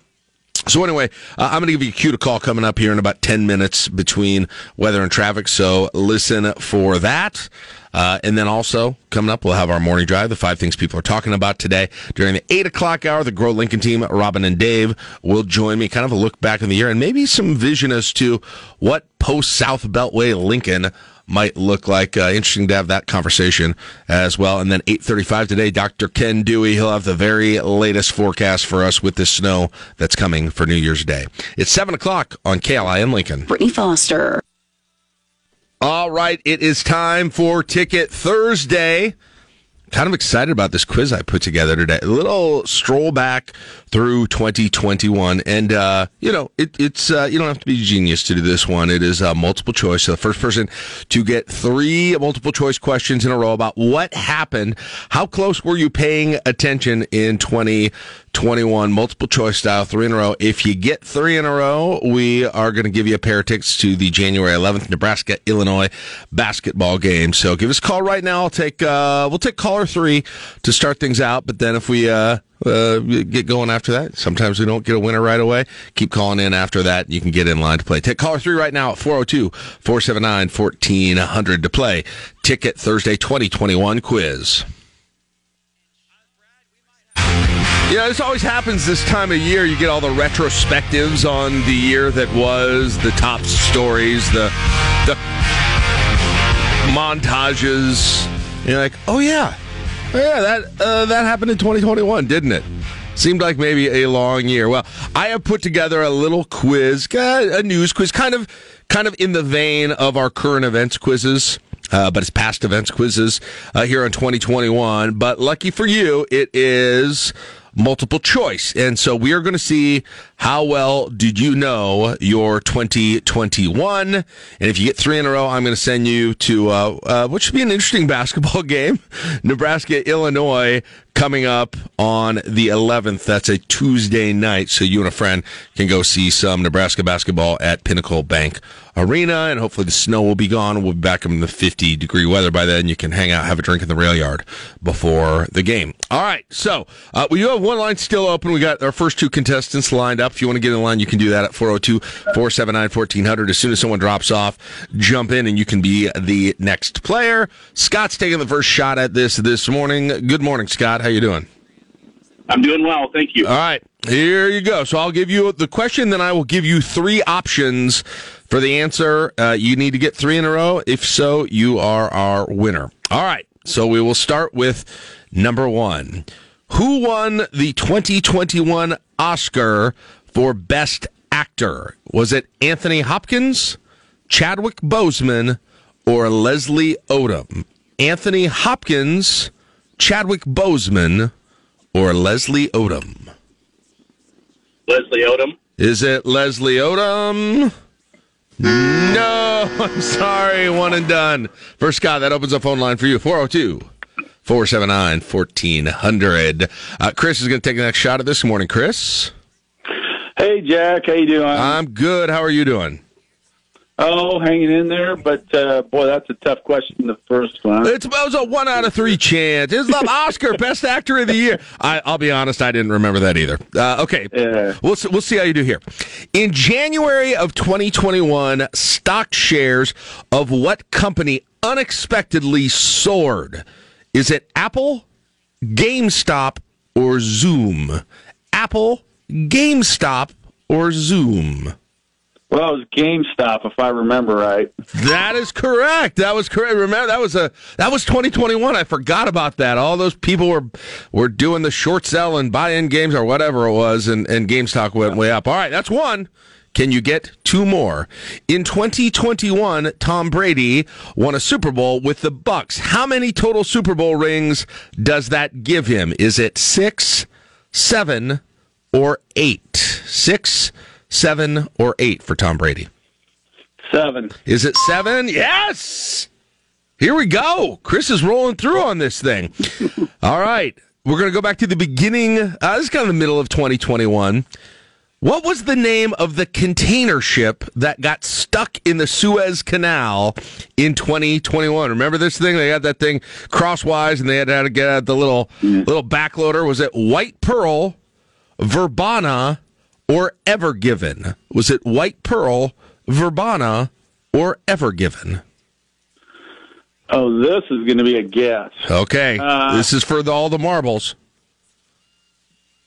So anyway, uh, I'm going to give you a cue to call coming up here in about ten minutes between weather and traffic. So listen for that. Uh, and then also coming up, we'll have our morning drive, the five things people are talking about today. During the eight o'clock hour, the Grow Lincoln team, Robin and Dave, will join me. Kind of a look back in the year and maybe some vision as to what post-South Beltway Lincoln might look like. Uh, interesting to have that conversation as well. And then eight thirty-five today, Doctor Ken Dewey, he'll have the very latest forecast for us with this snow that's coming for New Year's Day. It's seven o'clock on K L I N Lincoln. Brittany Foster. All right, it is time for Ticket Thursday. Kind of excited about this quiz I put together today. A little stroll back through twenty twenty-one. And, uh, you know, it, it's uh, you don't have to be a genius to do this one. It is uh, multiple choice. So the first person to get three multiple choice questions in a row about what happened, how close were you paying attention in twenty twenty-one, multiple choice style, three in a row. If you get three in a row, we are going to give you a pair of tickets to the January eleventh Nebraska-Illinois basketball game. So give us a call right now. I'll take, uh, we'll take call three to start things out, but then if we uh, uh, get going after that, sometimes we don't get a winner right away. Keep calling in after that. You can get in line to play. Take caller three right now at four oh two, four seven nine, one four zero zero to play Ticket Thursday twenty twenty-one quiz. You know, this always happens this time of year. You get all the retrospectives on the year that was, the top stories, the, the montages. And you're like, oh, yeah. Oh, yeah, that uh, that happened in twenty twenty-one, didn't it? Seemed like maybe a long year. Well, I have put together a little quiz, a news quiz, kind of kind of in the vein of our current events quizzes, uh, but it's past events quizzes uh, here on twenty twenty-one. But lucky for you, it is multiple choice. And so we are going to see how well did you know your twenty twenty-one. And if you get three in a row, I'm going to send you to uh, uh, what should be an interesting basketball game, Nebraska-Illinois, coming up on the eleventh. That's a Tuesday night, so you and a friend can go see some Nebraska basketball at Pinnacle Bank Arena, and hopefully the snow will be gone. We'll be back in the fifty-degree weather by then. You can hang out, have a drink in the rail yard before the game. All right, so uh, we do have one line still open. We got our first two contestants lined up. If you want to get in line, you can do that at four oh two, four seven nine, one four zero zero. As soon as someone drops off, jump in, and you can be the next player. Scott's taking the first shot at this this morning. Good morning, Scott. How you doing? I'm doing well, thank you. All right, here you go. So I'll give you the question, then I will give you three options for the answer. Uh, you need to get three in a row. If so, you are our winner. All right, so we will start with number one. Who won the twenty twenty-one Oscar for Best Actor? Was it Anthony Hopkins, Chadwick Boseman, or Leslie Odom? Anthony Hopkins, Chadwick Boseman, or Leslie Odom? Leslie Odom. Is it Leslie Odom? No, I'm sorry. One and done. First, Scott, that opens a phone line for you. four oh two, four seven nine, one four zero zero. Uh, Chris is going to take the next shot at this. Good morning, Chris. Hey, Jack. How you doing? I'm good. How are you doing? Oh, hanging in there, but, uh, boy, that's a tough question, the first one. It's, it was a one out of three chance. It's the Oscar, Best Actor of the Year. I, I'll be honest, I didn't remember that either. Uh, okay, yeah. we'll, we'll see how you do here. In January of twenty twenty-one, stock shares of what company unexpectedly soared? Is it Apple, GameStop, or Zoom? Apple, GameStop, or Zoom? Well, it was GameStop, if I remember right. That is correct. That was correct. Remember, that was a that was twenty twenty-one. I forgot about that. All those people were were doing the short sell and buy-in games or whatever it was, and, and GameStop went way up. All right, that's one. Can you get two more? In twenty twenty-one, Tom Brady won a Super Bowl with the Bucks. How many total Super Bowl rings does that give him? Is it six, seven, or eight? Six, Seven or eight for Tom Brady? Seven. Is it seven? Yes! Here we go. Chris is rolling through on this thing. All right. We're going to go back to the beginning. Uh, this is kind of the middle of twenty twenty-one. What was the name of the container ship that got stuck in the Suez Canal in twenty twenty-one? Remember this thing? They had that thing crosswise, and they had to get out the little, yeah. little backloader. Was it White Pearl, Verbana, or Ever Given? Was it White Pearl, Verbana, or Ever Given? Oh, this is going to be a guess. Okay. Uh, this is for the, all the marbles.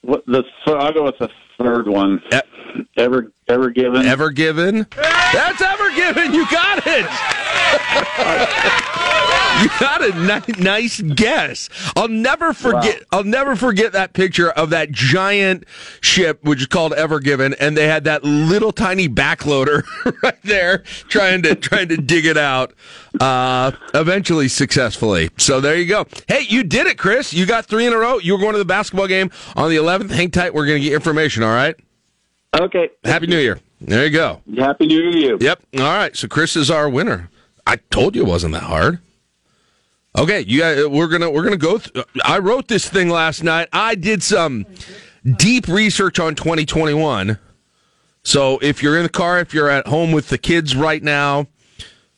What the? I'll go with the third one. E- ever Ever Given? Ever Given. That's Ever Given. You got it. You got a ni- nice guess. I'll never forget. Wow. I'll never forget that picture of that giant ship, which is called Ever Given, and they had that little tiny backloader right there, trying to trying to dig it out. Uh, eventually, successfully. So there you go. Hey, you did it, Chris. You got three in a row. You were going to the basketball game on the eleventh. Hang tight. We're going to get information. All right. Okay. Happy New Year. There you go. Happy New Year to you. Yep. All right. So Chris is our winner. I told you it wasn't that hard. Okay, you guys, we're gonna we're gonna go. Th- I wrote this thing last night. I did some deep research on twenty twenty-one. So if you're in the car, if you're at home with the kids right now,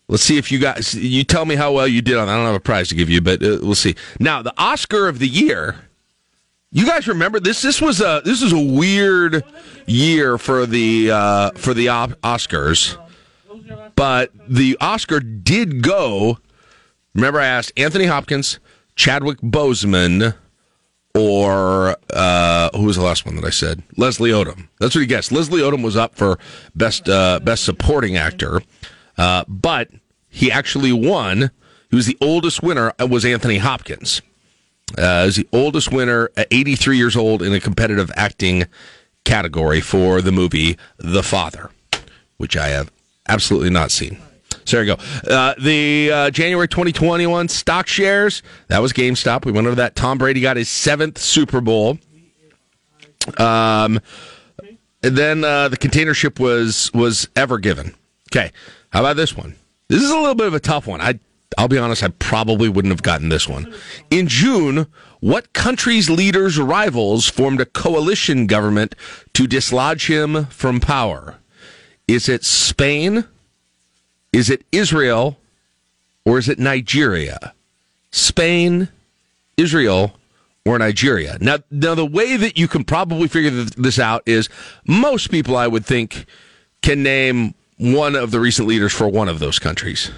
let's see if you guys. You tell me how well you did on. I don't have a prize to give you, but uh, we'll see. Now the Oscar of the year. You guys remember this? This was a this was a weird year for the uh, for the op- Oscars, but the Oscar did go. Remember, I asked Anthony Hopkins, Chadwick Boseman, or uh, who was the last one that I said? Leslie Odom. That's what he guessed. Leslie Odom was up for best uh, best supporting actor, uh, but he actually won. He was the oldest winner. Was Anthony Hopkins? Uh, he was the oldest winner at eighty-three years old in a competitive acting category for the movie The Father, which I have absolutely not seen. So there you go. Uh, the uh, January twenty twenty-one stock shares, that was GameStop. We went over that. Tom Brady got his seventh Super Bowl. Um, and then uh, the container ship was, was Ever Given. Okay, how about this one? This is a little bit of a tough one. I, I'll be honest, I probably wouldn't have gotten this one. In June, what country's leaders' rivals formed a coalition government to dislodge him from power? Is it Spain? Is it Israel, or is it Nigeria? Spain, Israel, or Nigeria? Now, now the way that you can probably figure this out is most people, I would think, can name one of the recent leaders for one of those countries.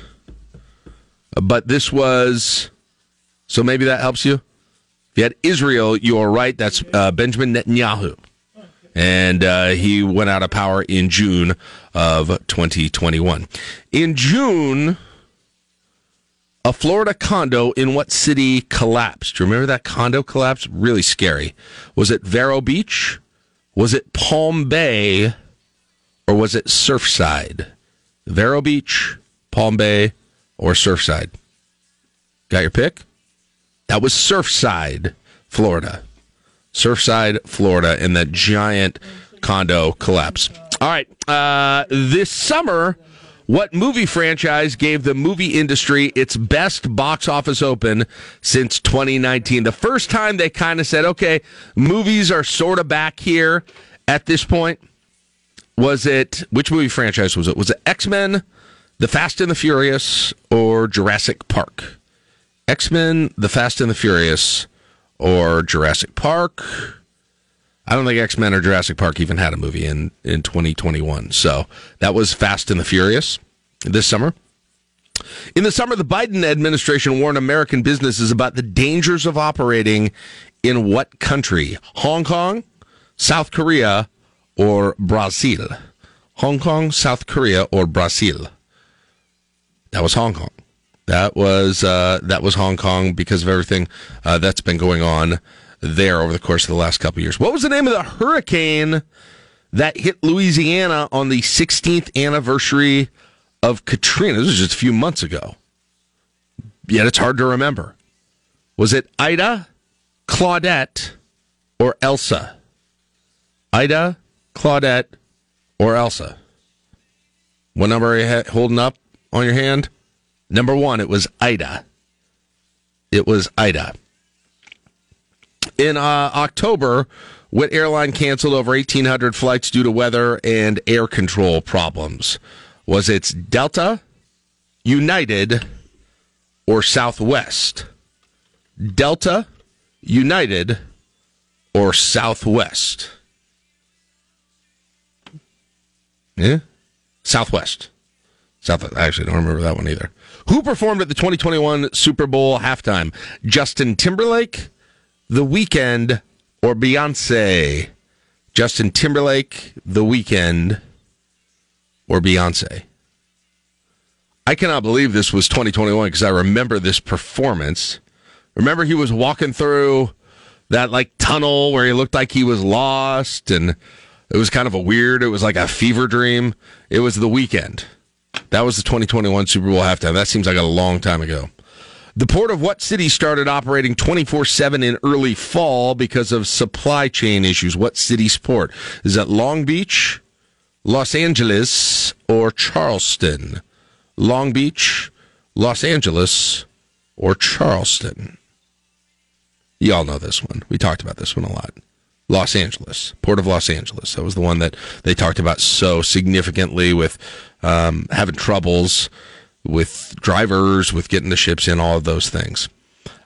But this was, so maybe that helps you? If you had Israel, you are right. That's uh, Benjamin Netanyahu. And uh, he went out of power in June of twenty twenty-one. In June, a Florida condo in what city collapsed? Do you remember that condo collapse? Really scary. Was it Vero Beach? Was it Palm Bay? Or was it Surfside? Vero Beach, Palm Bay, or Surfside? Got your pick? That was Surfside, Florida. Surfside, Florida, and that giant condo collapse. All right. Uh, this summer, what movie franchise gave the movie industry its best box office open since twenty nineteen? The first time they kind of said, okay, movies are sort of back here at this point. was it, which movie franchise was it? Was it X-Men, The Fast and the Furious, or Jurassic Park? X-Men, The Fast and the Furious, or Jurassic Park? I don't think X-Men or Jurassic Park even had a movie in, in twenty twenty-one. So that was Fast and the Furious this summer. In the summer, the Biden administration warned American businesses about the dangers of operating in what country? Hong Kong, South Korea, or Brazil? Hong Kong, South Korea, or Brazil? That was Hong Kong. That was uh, that was Hong Kong because of everything uh, that's been going on there over the course of the last couple of years. What was the name of the hurricane that hit Louisiana on the sixteenth anniversary of Katrina? This was just a few months ago. Yet it's hard to remember. Was it Ida, Claudette, or Elsa? Ida, Claudette, or Elsa? What number are you holding up on your hand? Number one, it was Ida. It was Ida. In uh, October, Witt Airline canceled over eighteen hundred flights due to weather and air control problems. Was it Delta, United, or Southwest? Delta, United, or Southwest? Yeah, Southwest. Southwest. I actually don't remember that one either. Who performed at the twenty twenty-one Super Bowl halftime? Justin Timberlake, The Weeknd, or Beyonce? Justin Timberlake, The Weeknd, or Beyonce? I cannot believe this was twenty twenty-one because I remember this performance. Remember he was walking through that like tunnel where he looked like he was lost, and it was kind of a weird, it was like a fever dream. It was The Weeknd. That was the twenty twenty-one Super Bowl halftime. That seems like a long time ago. The port of what city started operating twenty-four seven in early fall because of supply chain issues? What city's port? Is that Long Beach, Los Angeles, or Charleston? Long Beach, Los Angeles, or Charleston? Y'all know this one. We talked about this one a lot. Los Angeles, Port of Los Angeles. That was the one that they talked about so significantly with um, having troubles with drivers, with getting the ships in, all of those things.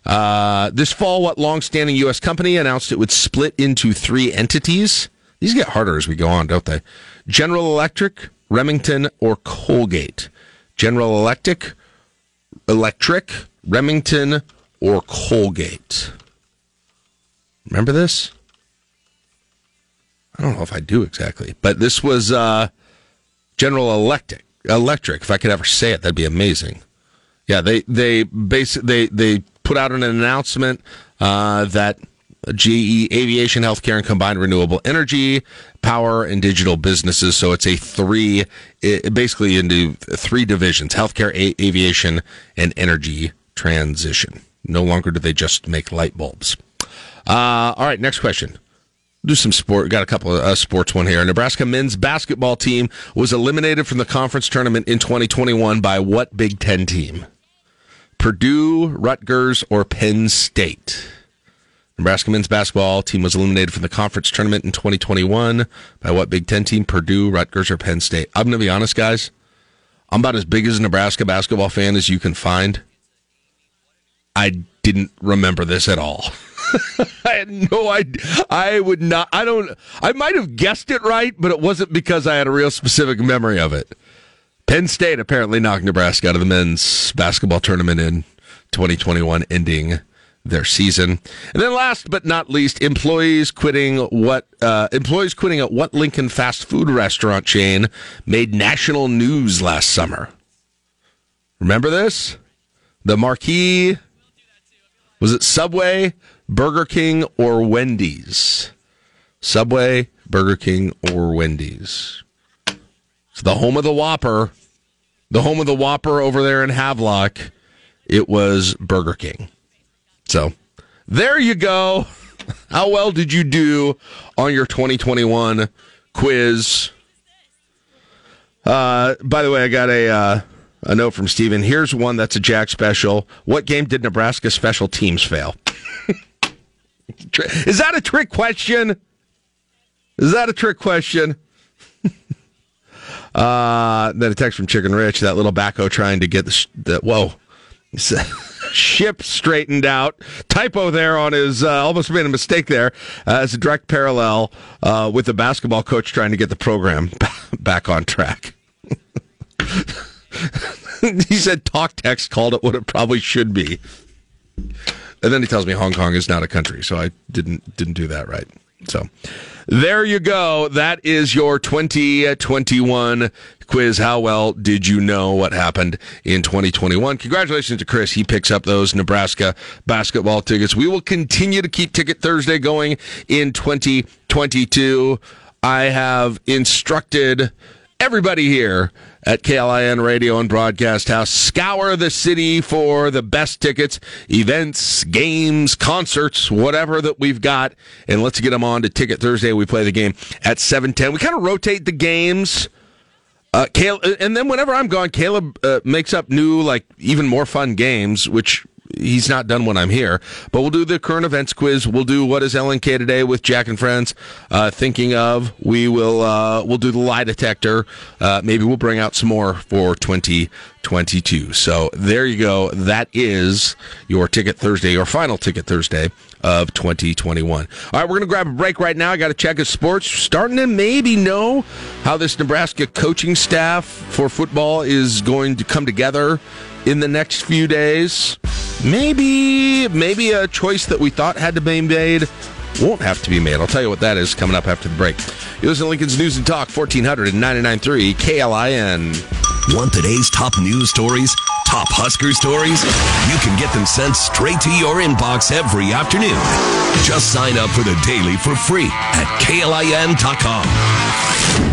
Uh, this fall, what longstanding U S company announced it would split into three entities? These get harder as we go on, don't they? General Electric, Remington, or Colgate? General Electric, Electric, Remington, or Colgate? Remember this? I don't know if I do exactly, but this was uh, General Electric. Electric, if I could ever say it, that'd be amazing. Yeah, they they basically they, they put out an announcement uh, that G E Aviation, Healthcare, and Combined Renewable Energy, Power, and Digital Businesses. So it's a three, it basically into three divisions: healthcare, a- aviation, and energy transition. No longer do they just make light bulbs. Uh, all right, next question. Do some sport. Got a couple of uh, sports one here. Nebraska men's basketball team was eliminated from the conference tournament in twenty twenty-one by what Big Ten team? Purdue, Rutgers, or Penn State? Nebraska men's basketball team was eliminated from the conference tournament in twenty twenty-one by what Big Ten team? Purdue, Rutgers, or Penn State? I'm going to be honest, guys. I'm about as big as a Nebraska basketball fan as you can find. I didn't remember this at all. I had no idea. I would not. I don't. I might have guessed it right, but it wasn't because I had a real specific memory of it. Penn State apparently knocked Nebraska out of the men's basketball tournament in twenty twenty-one, ending their season. And then, last but not least, employees quitting what uh, employees quitting at what Lincoln fast food restaurant chain made national news last summer? Remember this? The Marquee. Was it Subway, Burger King, or Wendy's? Subway, Burger King, or Wendy's? It's the home of the Whopper. The home of the Whopper over there in Havelock. It was Burger King. So, there you go. How well did you do on your twenty twenty-one quiz? Uh, by the way, I got a uh, a note from Steven. Here's one that's a Jack special. What game did Nebraska special teams fail? Is that a trick question? Is that a trick question? Uh, then a text from Chicken Rich, that little backo trying to get the, sh- the whoa, ship straightened out. Typo there on his, uh, almost made a mistake there. Uh, it's a direct parallel uh, with the basketball coach trying to get the program back on track. He said talk text called it what it probably should be. And then he tells me Hong Kong is not a country, so I didn't didn't do that right. So there you go. That is your twenty twenty-one quiz. How well did you know what happened in twenty twenty-one? Congratulations to Chris. He picks up those Nebraska basketball tickets. We will continue to keep Ticket Thursday going in twenty twenty-two. I have instructed everybody here at K L I N Radio and Broadcast House, scour the city for the best tickets, events, games, concerts, whatever that we've got, and let's get them on to Ticket Thursday. We play the game at seven ten. We kind of rotate the games, uh, Caleb, and then whenever I'm gone, Caleb uh, makes up new, like, even more fun games, which he's not done when I'm here, but we'll do the current events quiz. We'll do what is L N K today with Jack and Friends. Uh, thinking of, we will uh, we'll do the lie detector. Uh, maybe we'll bring out some more for twenty twenty-two. So there you go. That is your Ticket Thursday, your final Ticket Thursday of twenty twenty-one. All right, we're going to grab a break right now. I got to check his sports. Starting to maybe know how this Nebraska coaching staff for football is going to come together in the next few days. Maybe maybe a choice that we thought had to be made won't have to be made. I'll tell you what that is coming up after the break. You listen to Lincoln's News and Talk, fourteen ninety-nine point three K L I N. Want today's top news stories? Top Husker stories? You can get them sent straight to your inbox every afternoon. Just sign up for the daily for free at K L I N dot com.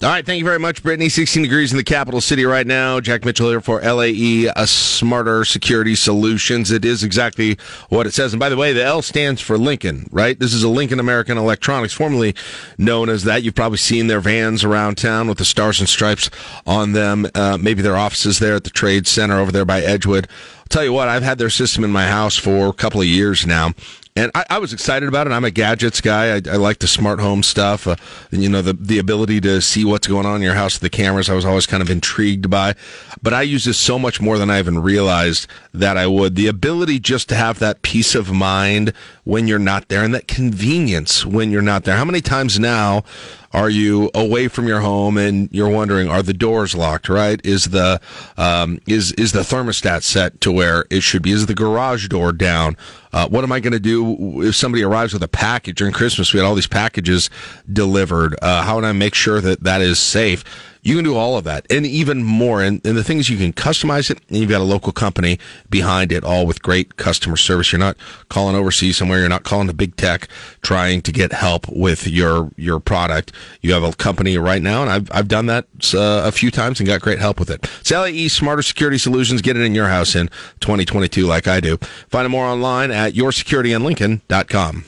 All right, thank you very much, Brittany. sixteen degrees in the capital city right now. Jack Mitchell here for L A E, a Smarter Security Solutions. It is exactly what it says. And by the way, the L stands for Lincoln, right? This is a Lincoln American Electronics, formerly known as that. You've probably seen their vans around town with the stars and stripes on them. Uh, maybe their offices there at the Trade Center over there by Edgewood. I'll tell you what, I've had their system in my house for a couple of years now. And I, I was excited about it. I'm a gadgets guy. I, I like the smart home stuff. Uh, you know, the, the ability to see what's going on in your house with the cameras, I was always kind of intrigued by. But I use this so much more than I even realized that I would. The ability just to have that peace of mind when you're not there and that convenience when you're not there. How many times now are you away from your home and you're wondering, are the doors locked, right? Is the um, is is the thermostat set to where it should be? Is the garage door down? Uh, what am I going to do if somebody arrives with a package? During Christmas, we had all these packages delivered. Uh, how do I make sure that that is safe? You can do all of that and even more. And, and the thing is, you can customize it, and you've got a local company behind it, all with great customer service. You're not calling overseas somewhere. You're not calling the big tech trying to get help with your your product. You have a company right now, and I've I've done that uh, a few times and got great help with it. It's L A E Smarter Security Solutions. Get it in your house in twenty twenty-two like I do. Find more online at your security on lincoln dot com.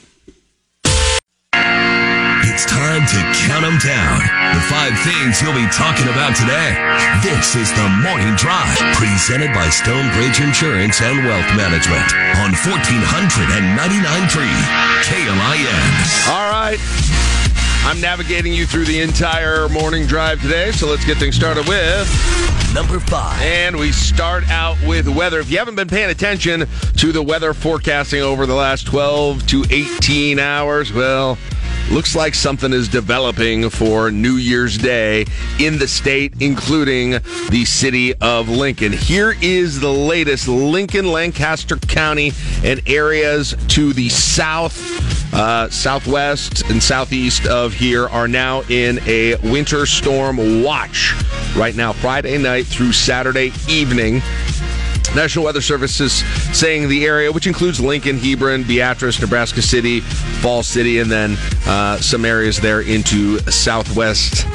It's time to count them down. The five things you'll be talking about today. This is The Morning Drive, presented by Stonebridge Insurance and Wealth Management on fourteen ninety-nine point three K L I N. All right. I'm navigating you through the entire morning drive today, so let's get things started with number five. And we start out with weather. If you haven't been paying attention to the weather forecasting over the last twelve to eighteen hours, well, looks like something is developing for New Year's Day in the state, including the city of Lincoln. Here is the latest. Lincoln-Lancaster County and areas to the south, Uh, southwest and southeast of here are now in a winter storm watch right now, Friday night through Saturday evening. National Weather Service is saying the area, which includes Lincoln, Hebron, Beatrice, Nebraska City, Fall City, and then uh, some areas there into southwest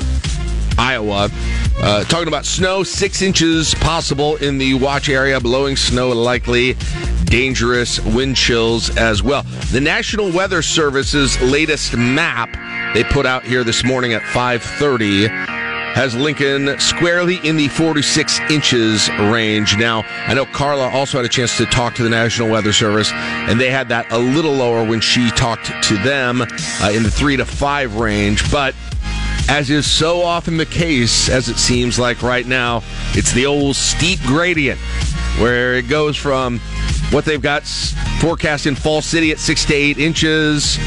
Iowa. Uh, talking about snow, six inches possible in the watch area, blowing snow likely, dangerous wind chills as well. The National Weather Service's latest map they put out here this morning at five thirty has Lincoln squarely in the four to six inches range. Now, I know Carla also had a chance to talk to the National Weather Service, and they had that a little lower when she talked to them uh, in the three to five range, but As is so often the case, as it seems like right now, it's the old steep gradient where it goes from what they've got forecast in Fall City at six to eight inches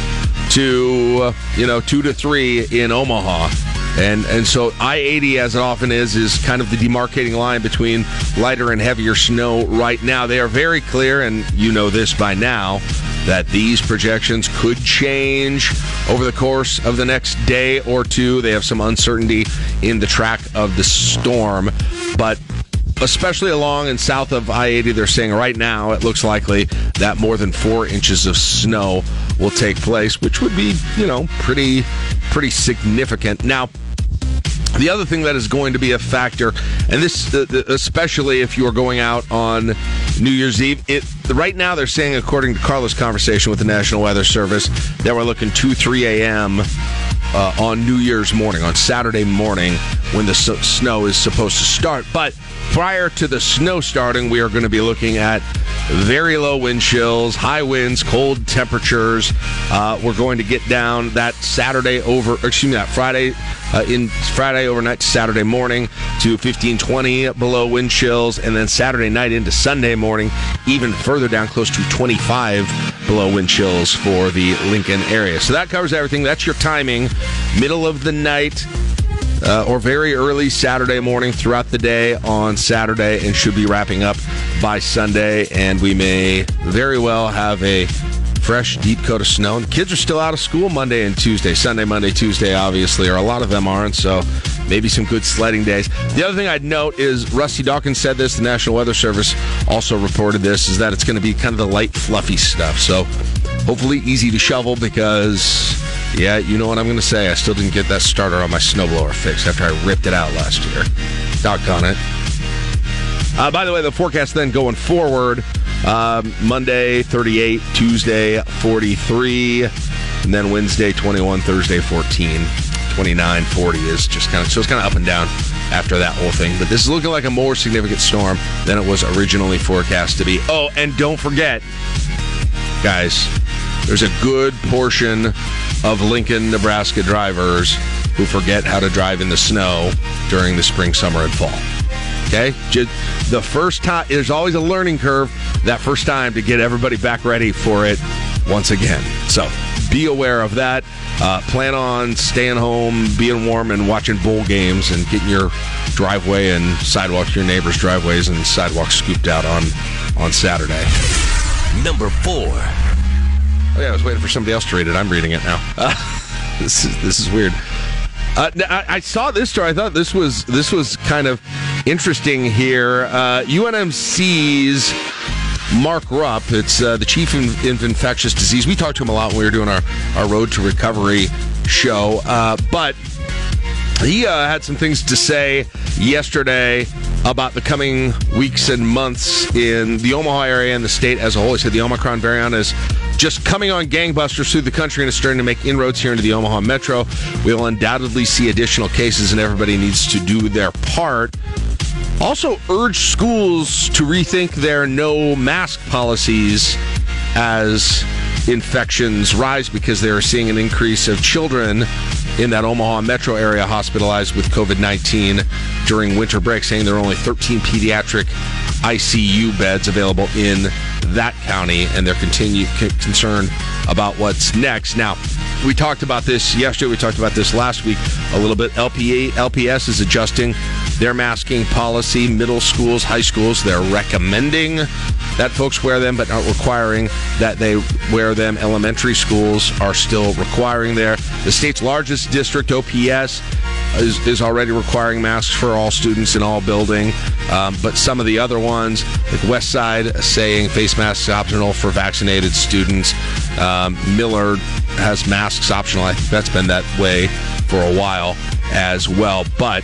to, uh, you know, two to three in Omaha. And and so I eighty, as it often is, is kind of the demarcating line between lighter and heavier snow right now. They are very clear, and you know this by now, that these projections could change over the course of the next day or two. They have some uncertainty in the track of the storm, but especially along and south of I eighty, they're saying right now it looks likely that more than four inches of snow will take place, which would be, you know, pretty, pretty significant. Now, the other thing that is going to be a factor, and this uh, especially if you are going out on New Year's Eve, it, right now they're saying, according to Carla's conversation with the National Weather Service, that we're looking two, three a.m. Uh, on New Year's morning, on Saturday morning, when the s- snow is supposed to start. But prior to the snow starting, we are going to be looking at very low wind chills, high winds, cold temperatures. Uh, we're going to get down that Saturday over, excuse me, that Friday, uh, in Friday overnight to Saturday morning to fifteen, twenty below wind chills, and then Saturday night into Sunday morning, even further down, close to twenty-five below wind chills for the Lincoln area. So that covers everything. That's your timing. Middle of the night uh, or very early Saturday morning throughout the day on Saturday, and should be wrapping up by Sunday, and we may very well have a fresh, deep coat of snow. And the kids are still out of school Monday and Tuesday. Sunday, Monday, Tuesday, obviously, or a lot of them aren't, so maybe some good sledding days. The other thing I'd note is Rusty Dawkins said this, the National Weather Service also reported this, is that it's going to be kind of the light, fluffy stuff. So hopefully easy to shovel because, yeah, you know what I'm going to say. I still didn't get that starter on my snowblower fixed after I ripped it out last year. Doggone it. Uh, by the way, the forecast then going forward, um, Monday thirty-eight, Tuesday forty-three, and then Wednesday twenty-one, Thursday fourteen, twenty-nine, forty is just kind of, so it's kind of up and down after that whole thing. But this is looking like a more significant storm than it was originally forecast to be. Oh, and don't forget, guys, there's a good portion of Lincoln, Nebraska drivers who forget how to drive in the snow during the spring, summer, and fall. Okay? Just the first time, there's always a learning curve that first time to get everybody back ready for it once again. So be aware of that. Uh, plan on staying home, being warm, and watching bowl games and getting your driveway and sidewalks, your neighbor's driveways and sidewalks scooped out on, on Saturday. Number four. Oh, yeah, I was waiting for somebody else to read it. I'm reading it now. Uh, this is this is weird. Uh, I, I saw this story. I thought this was this was kind of interesting here. Uh, U N M C's Mark Rupp, it's uh, the chief of in, in infectious disease. We talked to him a lot when we were doing our, our Road to Recovery show. Uh, but he uh, had some things to say yesterday about the coming weeks and months in the Omaha area and the state as a whole. He said the Omicron variant is just coming on gangbusters through the country and is starting to make inroads here into the Omaha metro. We will undoubtedly see additional cases, and everybody needs to do their part. Also urge schools to rethink their no mask policies as infections rise, because they are seeing an increase of children in that Omaha metro area hospitalized with COVID nineteen during winter break, saying there are only thirteen pediatric I C U beds available in that county, and they're continue c- concerned about what's next. Now, we talked about this yesterday. We talked about this last week a little bit. L P A, L P S is adjusting their masking policy. Middle schools, high schools, they're recommending that folks wear them, but not requiring that they wear them. Elementary schools are still requiring there. The state's largest district, O P S, Is, is already requiring masks for all students in all building, um, but some of the other ones, like Westside, saying face masks optional for vaccinated students. Um, Miller has masks optional. I think that's been that way for a while as well. But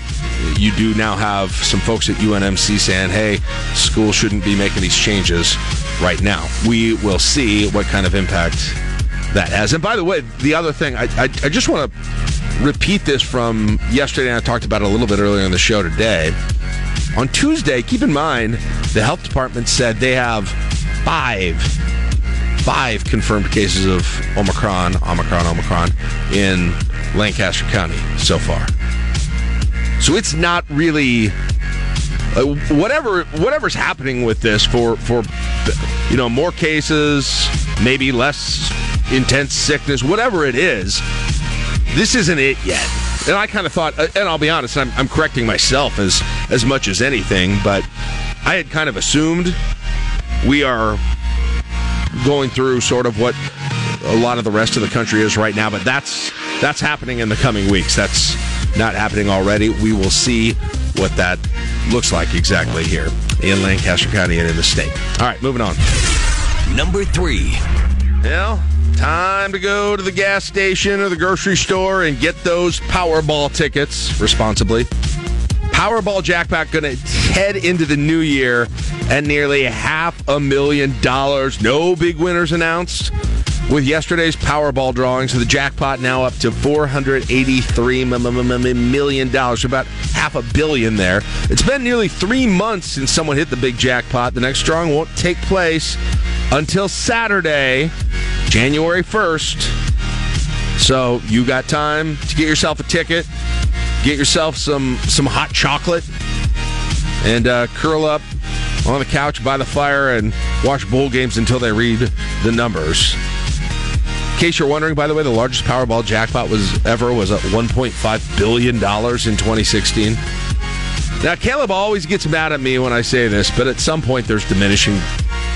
you do now have some folks at U N M C saying, "Hey, school shouldn't be making these changes right now." We will see what kind of impact that has. And by the way, the other thing, I I, I just want to repeat this from yesterday, and I talked about it a little bit earlier in the show today. On Tuesday, keep in mind, the health department said they have five five confirmed cases of Omicron, Omicron, Omicron in Lancaster County so far. So it's not really... Uh, whatever, whatever's happening with this for, for, you know, more cases, maybe less intense sickness, whatever it is, this isn't it yet. And I kind of thought, and I'll be honest, I'm, I'm correcting myself as, as much as anything, but I had kind of assumed we are going through sort of what a lot of the rest of the country is right now, but that's, that's happening in the coming weeks. That's not happening already. We will see what that looks like exactly here in Lancaster County and in the state. All right, moving on. Number three. Well, time to go to the gas station or the grocery store and get those Powerball tickets responsibly. Powerball jackpot going to head into the new year at nearly half a million dollars. No big winners announced with yesterday's Powerball drawing, so the jackpot now up to four hundred eighty-three million dollars, about half a billion there. It's been nearly three months since someone hit the big jackpot. The next drawing won't take place until Saturday, January first. So you got time to get yourself a ticket, get yourself some, some hot chocolate, and uh, curl up on the couch by the fire and watch bowl games until they read the numbers. In case you're wondering, by the way, the largest Powerball jackpot was ever was at one point five billion dollars in twenty sixteen. Now, Caleb always gets mad at me when I say this, but at some point there's diminishing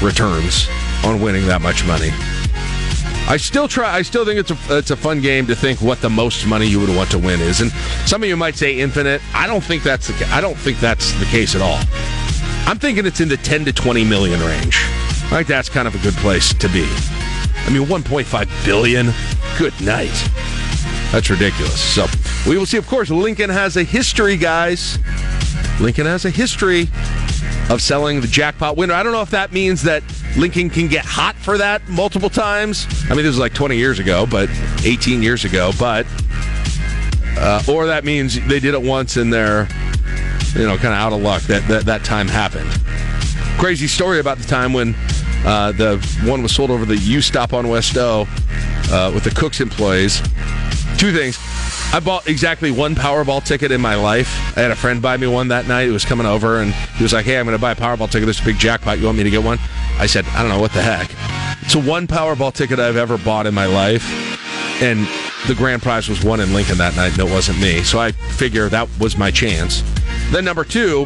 returns on winning that much money. I still try. I still think it's a, it's a fun game to think what the most money you would want to win is, and some of you might say infinite. I don't think that's the, I don't think that's the case at all. I'm thinking it's in the ten to twenty million range. I think that's kind of a good place to be. I mean, one point five billion dollars? Good night. That's ridiculous. So, we will see. Of course, Lincoln has a history, guys. Lincoln has a history of selling the jackpot winner. I don't know if that means that Lincoln can get hot for that multiple times. I mean, this was like twenty years ago, but eighteen years ago. But, uh, or that means they did it once and they're, you know, kind of out of luck. That, that, that time happened. Crazy story about the time when Uh, the one was sold over the U-Stop on West O uh, with the Cook's employees. Two things. I bought exactly one Powerball ticket in my life. I had a friend buy me one that night. He was coming over, and he was like, hey, I'm going to buy a Powerball ticket. There's a big jackpot. You want me to get one? I said, I don't know. What the heck? It's the one Powerball ticket I've ever bought in my life, and the grand prize was won in Lincoln that night, and it wasn't me. So I figure that was my chance. Then number two,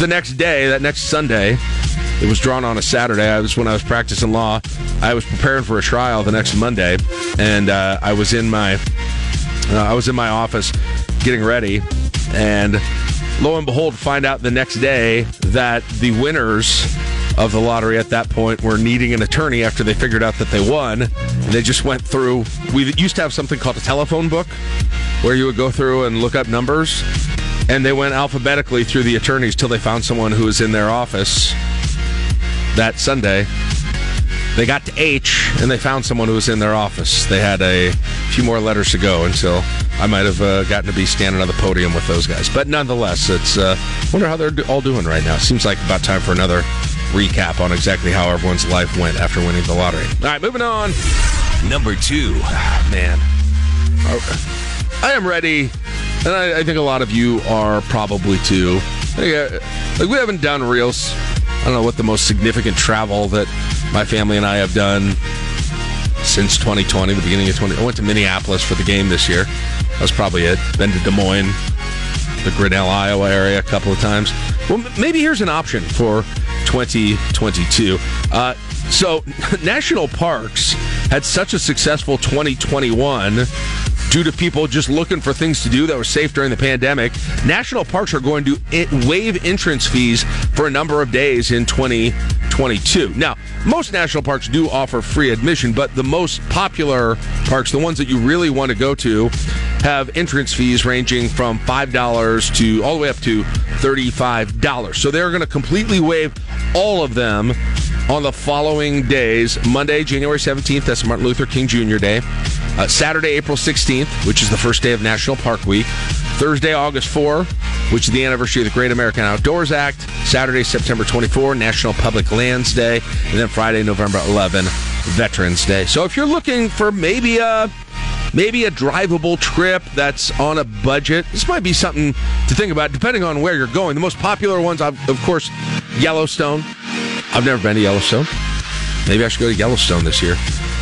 the next day, that next Sunday, it was drawn on a Saturday. I was when I was practicing law. I was preparing for a trial the next Monday, and uh, I was in my uh, I was in my office getting ready, and lo and behold, find out the next day that the winners of the lottery at that point were needing an attorney after they figured out that they won. And they just went through. We used to have something called a telephone book, where you would go through and look up numbers, and they went alphabetically through the attorneys till they found someone who was in their office. That Sunday, they got to H, and they found someone who was in their office. They had a few more letters to go until I might have uh, gotten to be standing on the podium with those guys. But nonetheless, it's uh, wonder how they're all doing right now. Seems like about time for another recap on exactly how everyone's life went after winning the lottery. All right, moving on. Number two. Ah, man. I am ready, and I, I think a lot of you are probably too. Like, we haven't done reels. I don't know what the most significant travel that my family and I have done since twenty twenty, the beginning of twenty. I went to Minneapolis for the game this year. That was probably it. Been to Des Moines, the Grinnell, Iowa area a couple of times. Well, maybe here's an option for twenty twenty-two. Uh, so, National Parks had such a successful twenty twenty-one due to people just looking for things to do that were safe during the pandemic. National parks are going to waive entrance fees for a number of days in twenty twenty-two. Now, most national parks do offer free admission, but the most popular parks, the ones that you really want to go to, have entrance fees ranging from five dollars to all the way up to thirty-five dollars. So they're going to completely waive all of them on the following days. Monday, January seventeenth, that's Martin Luther King Junior Day. Uh, Saturday, April sixteenth, which is the first day of National Park Week. Thursday, August fourth, which is the anniversary of the Great American Outdoors Act. Saturday, September twenty-fourth, National Public Lands Day. And then Friday, November eleventh, Veterans Day. So if you're looking for maybe a... Maybe a drivable trip that's on a budget. This might be something to think about, depending on where you're going. The most popular ones, of course, Yellowstone. I've never been to Yellowstone. Maybe I should go to Yellowstone this year.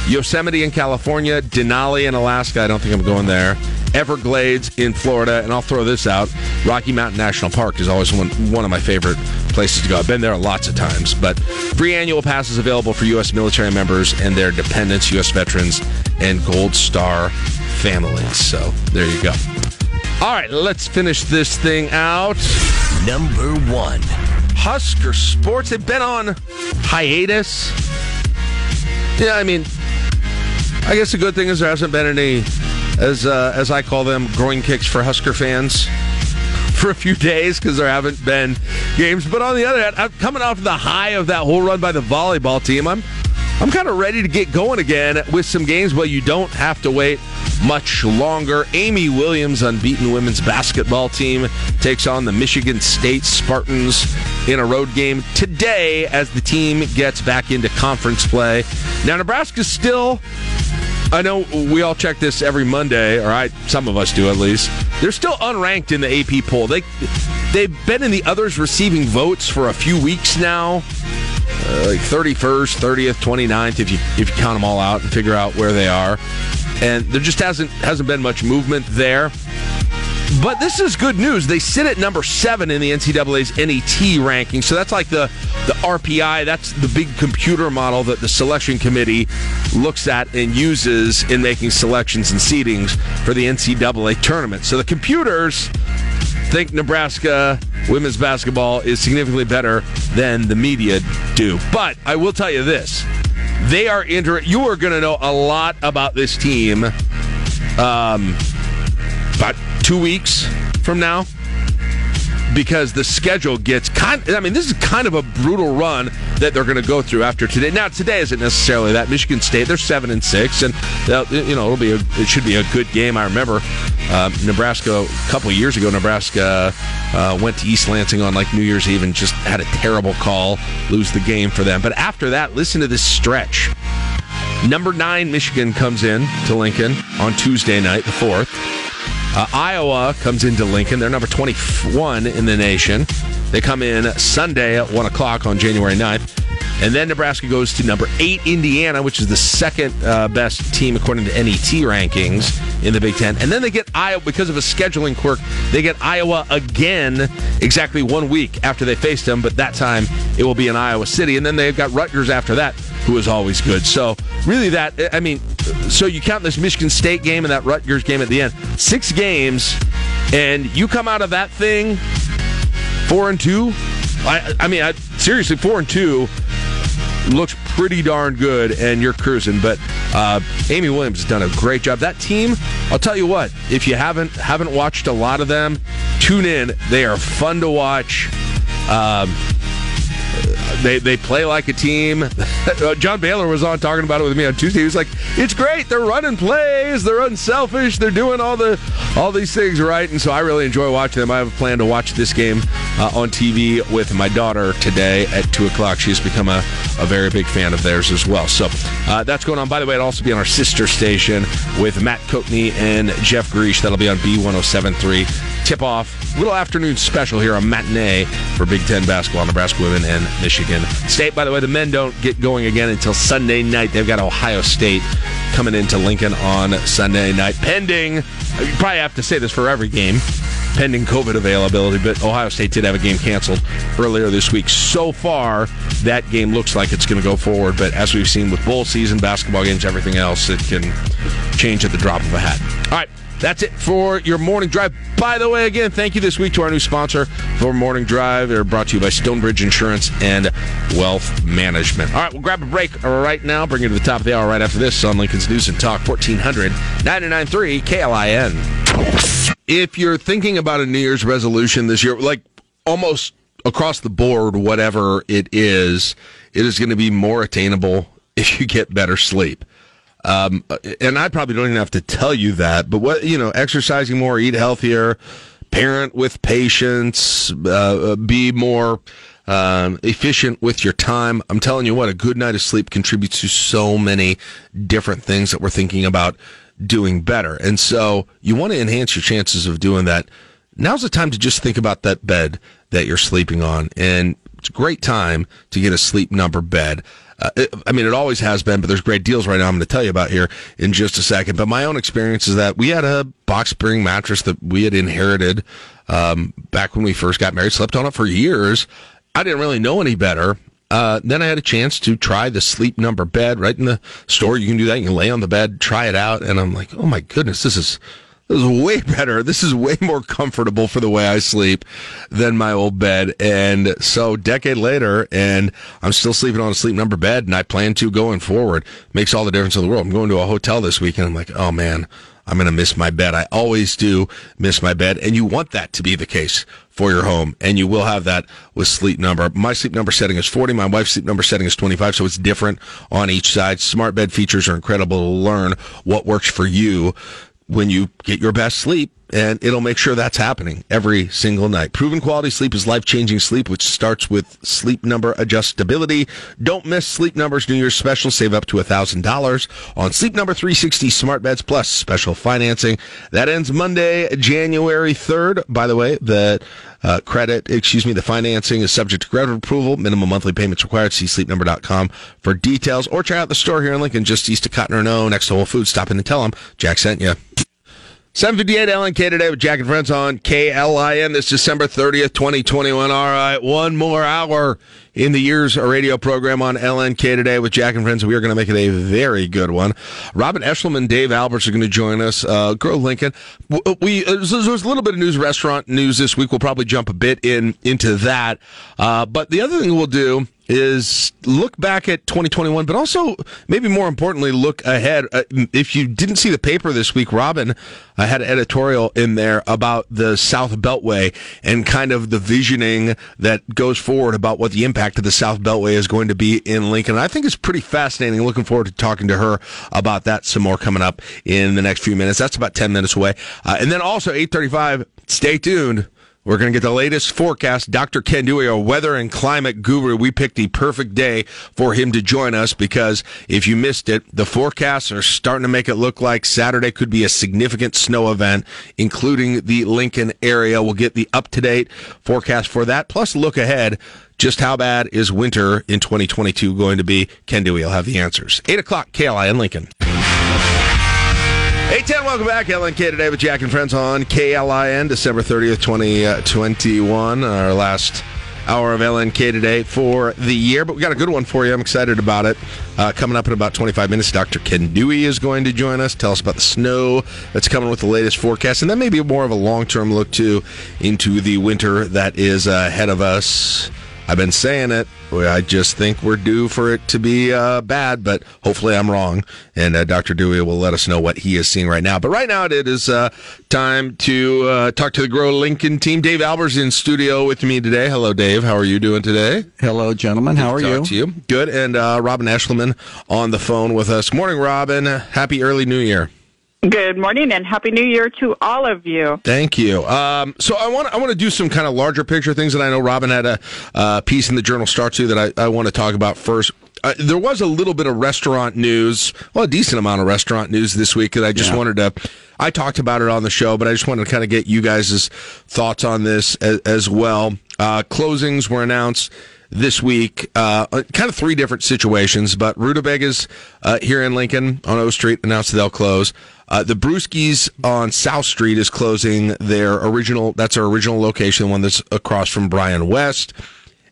Yosemite in California, Denali in Alaska. I don't think I'm going there. Everglades in Florida, and I'll throw this out. Rocky Mountain National Park is always one, one of my favorite places to go. I've been there lots of times, but free annual passes available for U S military members and their dependents, U S veterans, and Gold Star families. So there you go. All right, let's finish this thing out. Number one. Husker sports. They've been on hiatus. Yeah, I mean, I guess the good thing is there hasn't been any... As uh, as I call them, groin kicks for Husker fans for a few days because there haven't been games. But on the other hand, I'm coming off the high of that whole run by the volleyball team. I'm I'm kind of ready to get going again with some games, but you don't have to wait much longer. Amy Williams' unbeaten women's basketball team takes on the Michigan State Spartans in a road game today as the team gets back into conference play. Now, Nebraska's still... I know we all check this every Monday, or I, some of us do at least. They're still unranked in the A P poll. They, they've been in the others receiving votes for a few weeks now, uh, like thirty-first, thirtieth, twenty-ninth, if you if you count them all out and figure out where they are. And there just hasn't hasn't been much movement there. But this is good news. They sit at number seven in the N C double A's N E T ranking. So that's like the, the R P I. That's the big computer model that the selection committee looks at and uses in making selections and seedings for the N C double A tournament. So the computers think Nebraska women's basketball is significantly better than the media do. But I will tell you this. They are inter- You are going to know a lot about this team. Um... About two weeks from now, because the schedule gets kind of, I mean, this is kind of a brutal run that they're going to go through after today. Now, today isn't necessarily that. Michigan State, they're seven and six, and you know it'll be a, it should be a good game. I remember uh, Nebraska a couple years ago. Nebraska uh, went to East Lansing on like New Year's Eve and just had a terrible call, lose the game for them. But after that, listen to this stretch. Number nine Michigan comes in to Lincoln on Tuesday night, the fourth. Uh, Iowa comes into Lincoln. They're number twenty-one in the nation. They come in Sunday at one o'clock on January ninth. And then Nebraska goes to number eight, Indiana, which is the second uh, best team according to N E T rankings in the Big Ten. And then they get Iowa, because of a scheduling quirk, they get Iowa again exactly one week after they faced them, but that time it will be in Iowa City. And then they've got Rutgers after that, who is always good. So really that, I mean, so you count this Michigan State game and that Rutgers game at the end. Six games, and you come out of that thing four and two. I, I mean, I, seriously, four and two. Looks pretty darn good, and you're cruising. But uh, Amy Williams has done a great job. That team, I'll tell you what, if you haven't haven't watched a lot of them, tune in. They are fun to watch. Um, they they play like a team. John Baylor was on talking about it with me on Tuesday. He was like, "It's great. They're running plays. They're unselfish. They're doing all the all these things right." And so I really enjoy watching them. I have a plan to watch this game Uh, on T V with my daughter today at two o'clock. She's become a, a very big fan of theirs as well. So uh, that's going on. By the way, it'll also be on our sister station with Matt Coatney and Jeff Greesh. That'll be on B ten seventy-three. Tip off. Little afternoon special here, a matinee for Big Ten basketball, Nebraska women and Michigan State. By the way, the men don't get going again until Sunday night. They've got Ohio State coming into Lincoln on Sunday night. Pending, you probably have to say this for every game, pending COVID availability, but Ohio State did have a game canceled earlier this week. So far, that game looks like it's going to go forward, but as we've seen with bowl season, basketball games, everything else, it can change at the drop of a hat. All right, that's it for your Morning Drive. By the way, again, thank you this week to our new sponsor for Morning Drive. They're brought to you by Stonebridge Insurance and Wealth Management. All right, we'll grab a break right now, bring you to the top of the hour right after this on Lincoln's News and Talk, fourteen hundred, ninety-nine point three K L I N. If you're thinking about a New Year's resolution this year, like almost across the board, whatever it is, it is going to be more attainable if you get better sleep. Um, and I probably don't even have to tell you that, but what, you know, exercising more, eat healthier, parent with patience, uh, be more um, efficient with your time. I'm telling you what, a good night of sleep contributes to so many different things that we're thinking about doing better. And so you want to enhance your chances of doing that. Now's the time to just think about that bed that you're sleeping on. And it's a great time to get a sleep number bed. Uh, it, I mean, it always has been, but there's great deals right now I'm going to tell you about here in just a second. But my own experience is that we had a box spring mattress that we had inherited um, back when we first got married, slept on it for years. I didn't really know any better. Uh, then I had a chance to try the Sleep Number bed right in the store. You can do that. You can lay on the bed, try it out. And I'm like, oh my goodness, this is... This is way better. This is way more comfortable for the way I sleep than my old bed. And so, decade later, and I'm still sleeping on a Sleep Number bed, and I plan to going forward. Makes all the difference in the world. I'm going to a hotel this weekend. I'm like, oh man, I'm going to miss my bed. I always do miss my bed. And you want that to be the case for your home. And you will have that with Sleep Number. My Sleep Number setting is forty. My wife's Sleep Number setting is twenty-five. So it's different on each side. Smart bed features are incredible to learn what works for you when you get your best sleep, and it'll make sure that's happening every single night. Proven quality sleep is life-changing sleep, which starts with Sleep Number adjustability. Don't miss Sleep Number's New Year's special. Save up to one thousand dollars on Sleep Number three sixty Smart Beds Plus special financing. That ends Monday, January third. By the way, the uh, credit, excuse me, the financing is subject to credit approval. Minimum monthly payments required. See sleep number dot com for details, or check out the store here in Lincoln, just east of Cotton Arno, next to Whole Foods. Stop in and tell them Jack sent you. seven fifty-eight L N K today with Jack and Friends on K L I N this December thirtieth, twenty twenty-one. All right, one more hour in the year's radio program on L N K today with Jack and Friends. We are going to make it a very good one. Robin Eshelman, Dave Albers are going to join us. Uh, Grow Lincoln. We, uh, there was a little bit of news, restaurant news this week. We'll probably jump a bit in into that. Uh, but the other thing we'll do is look back at twenty twenty-one, but also, maybe more importantly, look ahead. Uh, if you didn't see the paper this week, Robin uh, had an editorial in there about the South Beltway and kind of the visioning that goes forward about what the impact of the South Beltway is going to be in Lincoln. I think it's pretty fascinating. Looking forward to talking to her about that some more coming up in the next few minutes. That's about ten minutes away. Uh, and then also, eight thirty-five, stay tuned. We're going to get the latest forecast. Doctor Ken Dewey, our weather and climate guru, we picked the perfect day for him to join us because if you missed it, the forecasts are starting to make it look like Saturday could be a significant snow event, including the Lincoln area. We'll get the up-to-date forecast for that, plus look ahead. Just how bad is winter in twenty twenty-two going to be? Ken Dewey will have the answers. eight o'clock, K L I N Lincoln. eight ten, welcome back. L N K today with Jack and Friends on K L I N, December thirtieth, twenty twenty-one. Our last hour of L N K today for the year, but we got a good one for you. I'm excited about it. Uh, coming up in about twenty-five minutes, Doctor Ken Dewey is going to join us, tell us about the snow that's coming with the latest forecast, and then maybe more of a long-term look, too, into the winter that is ahead of us. I've been saying it. I just think we're due for it to be uh, bad, but hopefully I'm wrong. And uh, Doctor Dewey will let us know what he is seeing right now. But right now it is uh, time to uh, talk to the Grow Lincoln team. Dave Albers in studio with me today. Hello, Dave. How are you doing today? Hello, gentlemen. How are you? Good to talk to you. Good. And uh, Robin Eshelman on the phone with us. Morning, Robin. Happy early New Year. Good morning, and Happy New Year to all of you. Thank you. Um, so I want I want to do some kind of larger picture things, and I know Robin had a uh, piece in the Journal Star, too, that I, I want to talk about first. Uh, there was a little bit of restaurant news, well, a decent amount of restaurant news this week that I just yeah. wanted to, I talked about it on the show, but I just wanted to kind of get you guys' thoughts on this as, as well. Uh, closings were announced this week, uh, kind of three different situations, but Rutabagas uh, here in Lincoln on O Street announced that they'll close. Uh, the Brewski's on South Street is closing their original, that's our original location, the one that's across from Bryan West.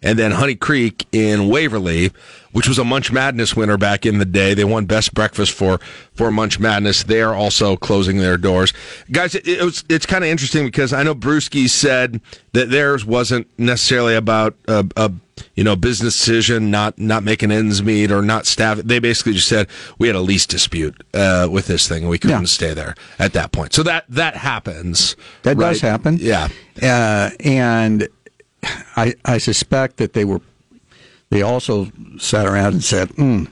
And then Honey Creek in Waverly, which was a Munch Madness winner back in the day. They won Best Breakfast for, for Munch Madness. They are also closing their doors. Guys, it, it was, it's kind of interesting because I know Brewski said that theirs wasn't necessarily about a, a you know, business decision, not not making ends meet or not staff. They basically just said, we had a lease dispute uh, with this thing. We couldn't yeah. stay there at that point. So that, that happens. That right? does happen. Yeah. Uh, and... I, I suspect that they were they also sat around and said, hmm,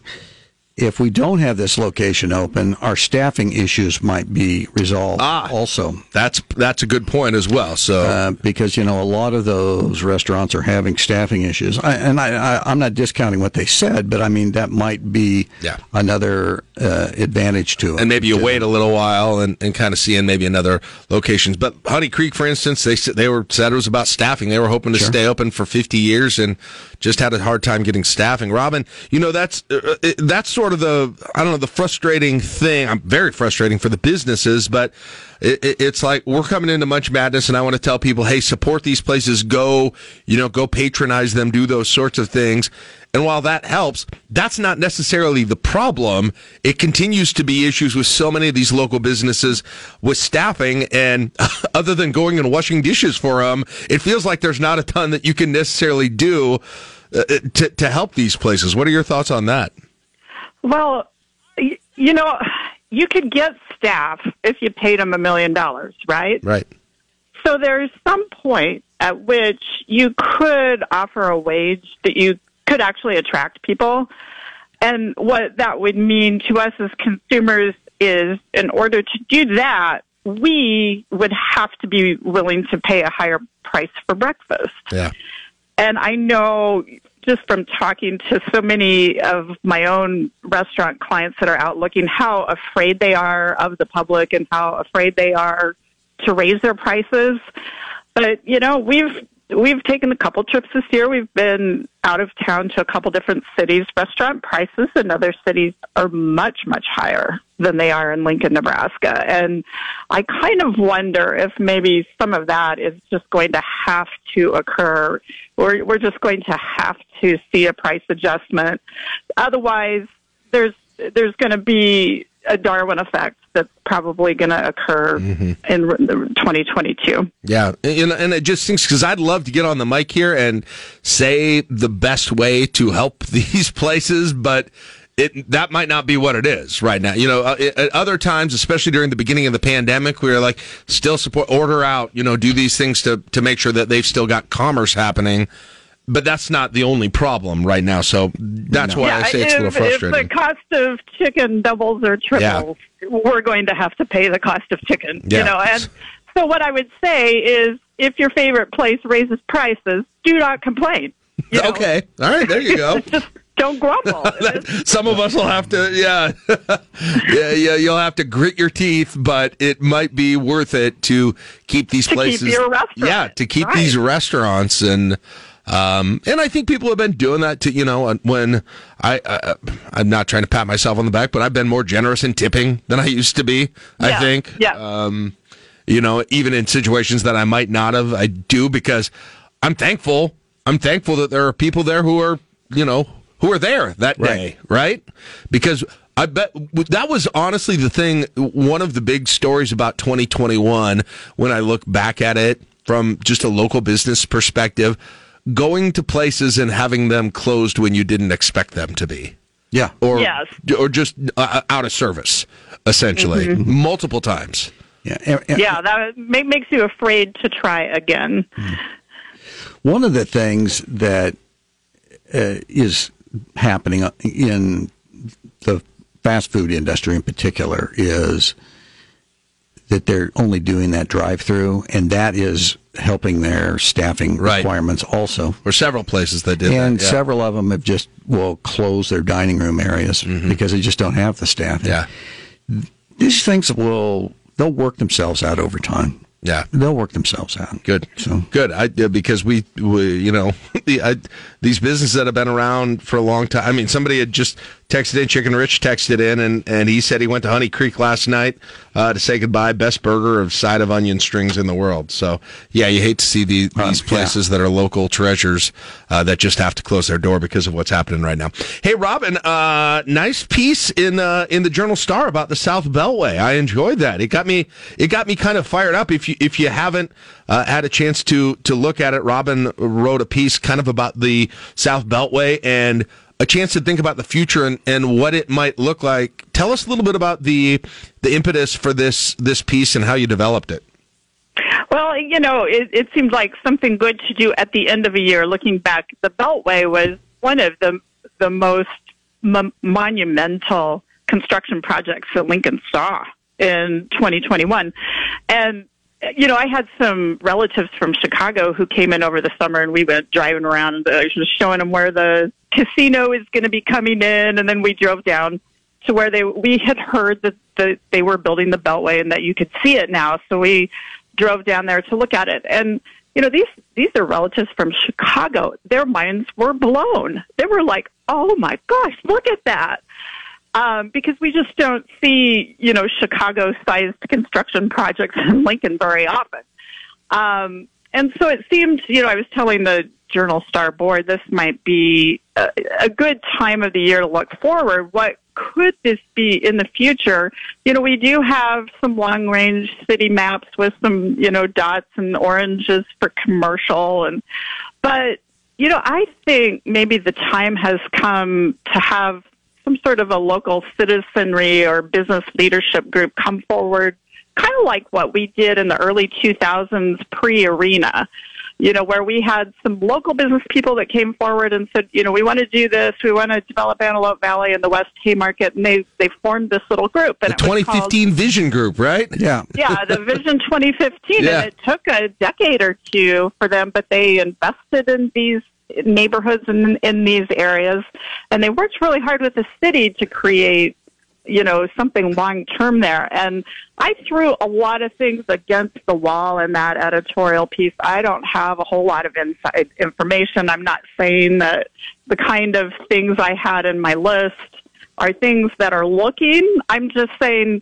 if we don't have this location open, our staffing issues might be resolved ah, also. That's that's a good point as well. So uh, because, you know, a lot of those restaurants are having staffing issues. I, and I, I, I'm not discounting what they said, but, I mean, that might be yeah. another uh, advantage to it. And maybe you to, wait a little while and, and kind of see in maybe another locations. But Honey Creek, for instance, they they were said it was about staffing. They were hoping to sure. stay open for fifty years and just had a hard time getting staffing. Robin, you know, that's uh, it, that's sort of the, I don't know, the frustrating thing. I'm very frustrating for the businesses, but it, it, it's like we're coming into Munch Madness, and I want to tell people, hey, support these places. Go, you know, go patronize them, do those sorts of things. And while that helps, that's not necessarily the problem. It continues to be issues with so many of these local businesses with staffing, and other than going and washing dishes for them, it feels like there's not a ton that you can necessarily do uh, to, to help these places. What are your thoughts on that? Well, you know, you could get staff if you paid them a million dollars, right? Right. So there's some point at which you could offer a wage that you could actually attract people. And what that would mean to us as consumers is, in order to do that, we would have to be willing to pay a higher price for breakfast. Yeah. And I know, just from talking to so many of my own restaurant clients that are out looking, how afraid they are of the public and how afraid they are to raise their prices. But, you know, we've we've taken a couple trips this year. We've been out of town to a couple different cities. Restaurant prices in other cities are much, much higher than they are in Lincoln, Nebraska. And I kind of wonder if maybe some of that is just going to have to occur, or we're just going to have to see a price adjustment. Otherwise, there's there's going to be a Darwin effect that's probably going to occur mm-hmm. in twenty twenty-two. Yeah, and, and it just stinks because I'd love to get on the mic here and say the best way to help these places, but It, that might not be what it is right now. You know, uh, it, at other times, especially during the beginning of the pandemic, we were like, still support, order out, you know, do these things to, to make sure that they've still got commerce happening. But that's not the only problem right now. So that's no. why yeah, I say it's if, a little frustrating. If the cost of chicken doubles or triples, yeah. we're going to have to pay the cost of chicken. Yeah. You know, and so what I would say is, if your favorite place raises prices, do not complain. You know? Okay. All right. There you go. Just, don't grumble. Some of us will have to, yeah. yeah, yeah, you'll have to grit your teeth, but it might be worth it to keep these to places. Keep your restaurant. Yeah, to keep right. these restaurants. And um, and I think people have been doing that to, you know, when I, I, I'm not trying to pat myself on the back, but I've been more generous in tipping than I used to be, I yeah, think. Yeah. Um, you know, even in situations that I might not have, I do, because I'm thankful. I'm thankful that there are people there who are, you know, who are there that day, right. right? Because I bet that was honestly the thing, one of the big stories about twenty twenty-one, when I look back at it from just a local business perspective, going to places and having them closed when you didn't expect them to be. Yeah. Or, yes. or just uh, out of service, essentially, mm-hmm. multiple times. Yeah, yeah, that makes you afraid to try again. One of the things that uh, is... happening in the fast food industry in particular is that they're only doing that drive-through, and that is helping their staffing right. requirements also. Or several places that did and that. Yeah. Several of them have just will close their dining room areas mm-hmm. because they just don't have the staffing. Yeah. These things will, they'll work themselves out over time. Yeah, they'll work themselves out. Good, so good. I because we, we you know, the, I, these businesses that have been around for a long time. I mean, somebody had just texted in. Chicken Rich texted in, and, and he said he went to Honey Creek last night uh, to say goodbye. Best burger of side of onion strings in the world. So yeah, you hate to see the, these um, places yeah. that are local treasures uh, that just have to close their door because of what's happening right now. Hey, Robin, uh, nice piece in uh, in the Journal Star about the South Beltway. I enjoyed that. It got me. It got me kind of fired up. If If you haven't uh, had a chance to to look at it, Robin wrote a piece kind of about the South Beltway and a chance to think about the future and, and what it might look like. Tell us a little bit about the the impetus for this this piece and how you developed it. Well, you know, it, it seemed like something good to do at the end of a year. Looking back, the Beltway was one of the the most m- monumental construction projects that Lincoln saw in twenty twenty-one. And, you know, I had some relatives from Chicago who came in over the summer, and we went driving around and I was just showing them where the casino is going to be coming in. And then we drove down to where they, we had heard that the, they were building the Beltway and that you could see it now. So we drove down there to look at it. And, you know, these, these are relatives from Chicago. Their minds were blown. They were like, oh my gosh, look at that. Um, because we just don't see, you know, Chicago-sized construction projects in Lincoln very often. Um, and so it seemed, you know, I was telling the Journal Star board, this might be a, a good time of the year to look forward. What could this be in the future? You know, we do have some long-range city maps with some, you know, dots and oranges for commercial. And but, you know, I think maybe the time has come to have some sort of a local citizenry or business leadership group come forward, kind of like what we did in the early two thousands pre-arena, you know, where we had some local business people that came forward and said, you know, we want to do this. We want to develop Antelope Valley and the West Haymarket. And they, they formed this little group. And the it twenty fifteen called, Vision Group, right? Yeah. Yeah, the Vision twenty fifteen. Yeah. And it took a decade or two for them, but they invested in these neighborhoods in, in these areas, and they worked really hard with the city to create, you know, something long-term there. And I threw a lot of things against the wall in that editorial piece. I don't have a whole lot of inside information. I'm not saying that the kind of things I had in my list are things that are looking. I'm just saying,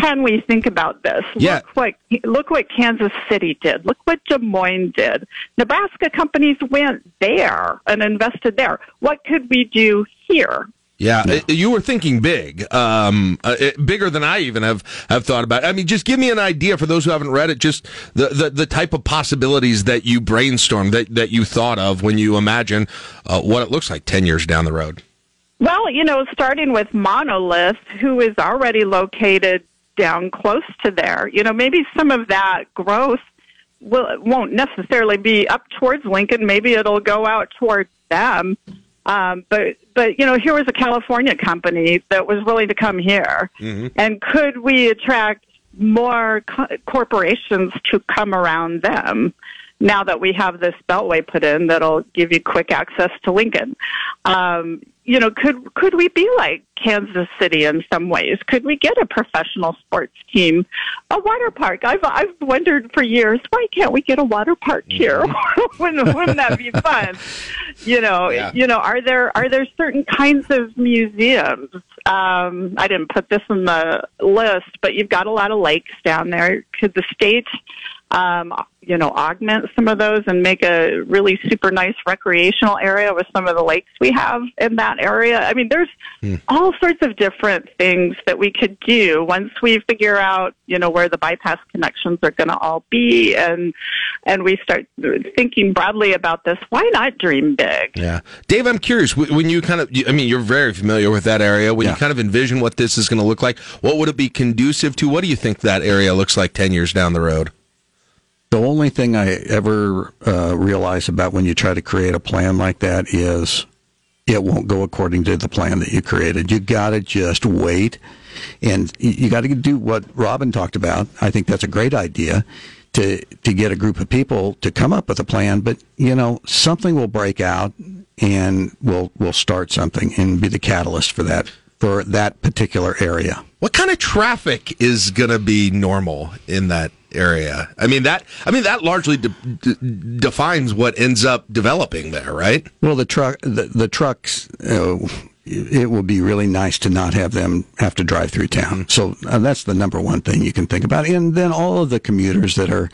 can we think about this? Yeah. Look what, look what Kansas City did. Look what Des Moines did. Nebraska companies went there and invested there. What could we do here? Yeah, yeah. It, you were thinking big, um, uh, it, bigger than I even have, have thought about. I mean, just give me an idea for those who haven't read it, just the, the, the type of possibilities that you brainstormed, that, that you thought of when you imagine uh, what it looks like ten years down the road. Well, you know, starting with Monolith, who is already located down close to there, you know, maybe some of that growth will won't necessarily be up towards Lincoln. Maybe it'll go out towards them. Um, but but you know, here was a California company that was willing to come here, mm-hmm. and could we attract more co- corporations to come around them? Now that we have this beltway put in, that'll give you quick access to Lincoln. Um, you know, could could we be like Kansas City in some ways? Could we get a professional sports team, a water park? I've I've wondered for years, why can't we get a water park here? wouldn't, wouldn't that be fun? You know, yeah. you know, are there are there certain kinds of museums? Um, I didn't put this in the list, but you've got a lot of lakes down there. Could the state Um, you know, augment some of those and make a really super nice recreational area with some of the lakes we have in that area? I mean, there's mm. all sorts of different things that we could do once we figure out, you know, where the bypass connections are going to all be, and and we start thinking broadly about this. Why not dream big? Yeah. Dave, I'm curious, when you kind of, I mean, you're very familiar with that area. When yeah. you kind of envision what this is going to look like, what would it be conducive to? What do you think that area looks like ten years down the road? The only thing I ever uh, realize about when you try to create a plan like that is it won't go according to the plan that you created. You got to just wait, and you got to do what Robin talked about. I think that's a great idea to to get a group of people to come up with a plan. But you know, something will break out, and we'll we'll start something and be the catalyst for that. For that particular area. What kind of traffic is going to be normal in that area? I mean, that I mean that largely de- de- defines what ends up developing there, right? Well, the truck, the, the trucks, uh, it would be really nice to not have them have to drive through town. So uh, that's the number one thing you can think about. And then all of the commuters that are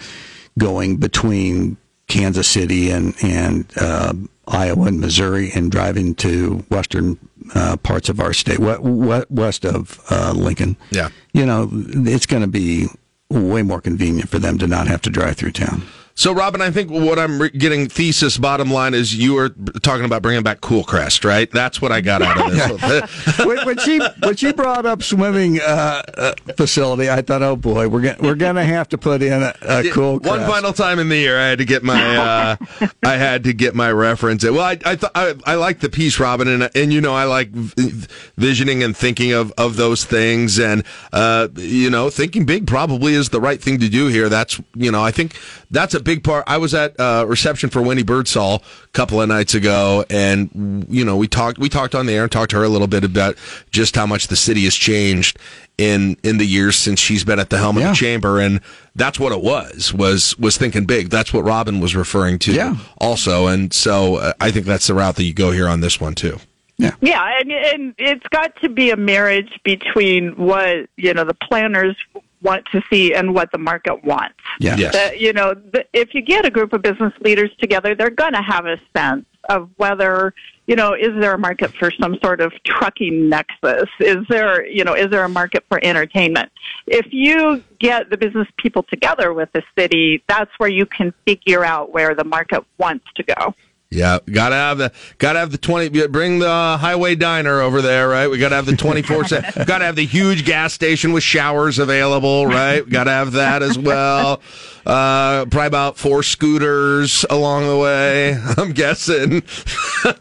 going between Kansas City and, and uh, Iowa and Missouri and driving to western uh, parts of our state, west of uh, Lincoln. Yeah. You know, it's going to be way more convenient for them to not have to drive through town. So, Robin, I think what I'm re- getting thesis bottom line is you were talking about bringing back Cool Crest, right? That's what I got out of this. when, when she when she brought up swimming uh, uh, facility, I thought, oh boy, we're gonna, we're gonna have to put in a, a Cool Crest. One final time in the year, I had to get my uh, I had to get my reference. Well, I I th- I, I like the piece, Robin, and and you know I like v- visioning and thinking of of those things, and uh, you know thinking big probably is the right thing to do here. That's you know I think that's a big part. I was at a reception for Winnie Birdsall a couple of nights ago, and you know we talked we talked on the air and talked to her a little bit about just how much the city has changed in in the years since she's been at the helm of yeah. the chamber, and that's what it was was was thinking big. That's what Robin was referring to yeah. also, and so uh, I think that's the route that you go here on this one too. Yeah, yeah, and, and it's got to be a marriage between what you know the planners want to see and what the market wants. Yeah. Yes. The, you know, the, if you get a group of business leaders together, they're going to have a sense of whether, you know, is there a market for some sort of trucking nexus? Is there, you know, is there a market for entertainment? If you get the business people together with the city, that's where you can figure out where the market wants to go. Yeah, gotta have the gotta have the twenty. Bring the highway diner over there, right? We gotta have the twenty-four. Gotta have the huge gas station with showers available, right? We gotta have that as well. Uh, probably about four scooters along the way, I'm guessing.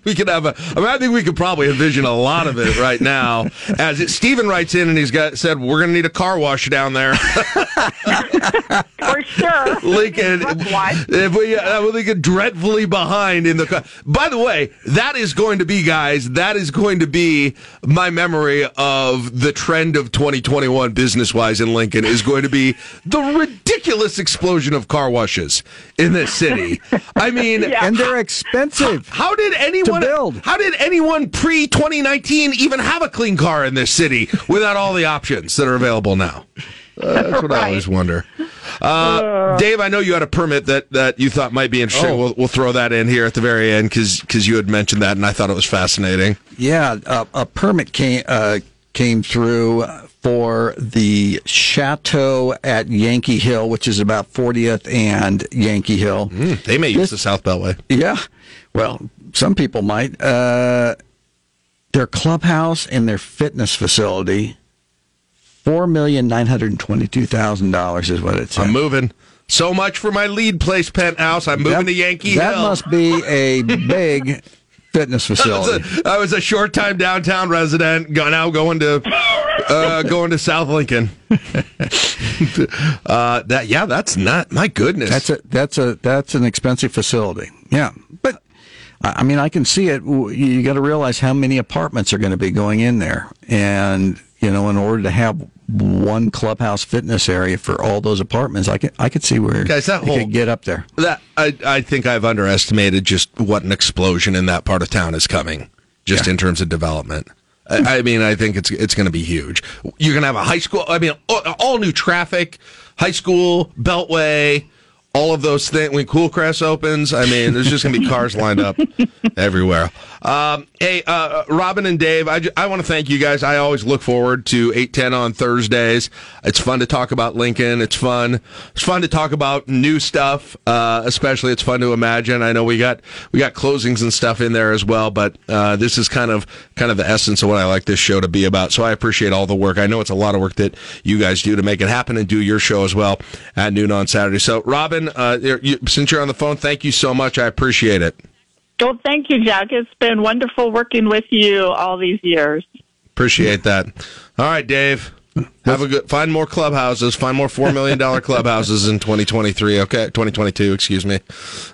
we could have a. I mean, I think we could probably envision a lot of it right now. As it, Stephen writes in and he's got said, we're gonna need a car wash down there. For sure, Lincoln. If we, I would think dreadfully behind in. The, by the way, that is going to be, guys, that is going to be my memory of the trend of twenty twenty-one business-wise in Lincoln is going to be the ridiculous explosion of car washes in this city. I mean... Yeah. And they're expensive. How, how did anyone... To build. How did anyone pre-twenty nineteen even have a clean car in this city without all the options that are available now? Uh, that's what right. I always wonder. Uh, uh, Dave, I know you had a permit that, that you thought might be interesting. Oh. We'll, we'll throw that in here at the very end because you had mentioned that, and I thought it was fascinating. Yeah, uh, a permit came uh, came through for the Chateau at Yankee Hill, which is about fortieth and Yankee Hill. Mm, they may use this, the South Beltway. Yeah, well, some people might. Uh, their clubhouse and their fitness facility... four million nine hundred twenty-two thousand dollars is what it says. I'm moving. So much for my lead place penthouse. I'm moving that, to Yankee that Hill. That must be a big fitness facility. I was, a, I was a short time downtown resident. Now going to uh, going to South Lincoln. uh, that yeah, that's not my goodness. That's a that's a that's an expensive facility. Yeah, but I mean I can see it. You got to realize how many apartments are going to be going in there and. You know, in order to have one clubhouse fitness area for all those apartments, I could I could see where guys, that whole, could get up there. That I I think I've underestimated just what an explosion in that part of town is coming, just yeah. in terms of development. I, I mean, I think it's it's going to be huge. You're going to have a high school. I mean, all, all new traffic, high school, Beltway, all of those things. When Cool Crest opens, I mean, there's just going to be cars lined up everywhere. Um, hey, uh, Robin and Dave, I, j- I want to thank you guys. I always look forward to eight ten on Thursdays. It's fun to talk about Lincoln. It's fun. It's fun to talk about new stuff, uh, especially it's fun to imagine. I know we got we got closings and stuff in there as well, but uh, this is kind of kind of the essence of what I like this show to be about. So I appreciate all the work. I know it's a lot of work that you guys do to make it happen and do your show as well at noon on Saturday. So, Robin, uh, you, since you're on the phone, thank you so much. I appreciate it. Well, thank you, Jack. It's been wonderful working with you all these years. Appreciate that. All right, Dave. Have a good. Find more clubhouses. Find more four million dollar clubhouses in twenty twenty-three. Okay, twenty twenty-two. Excuse me.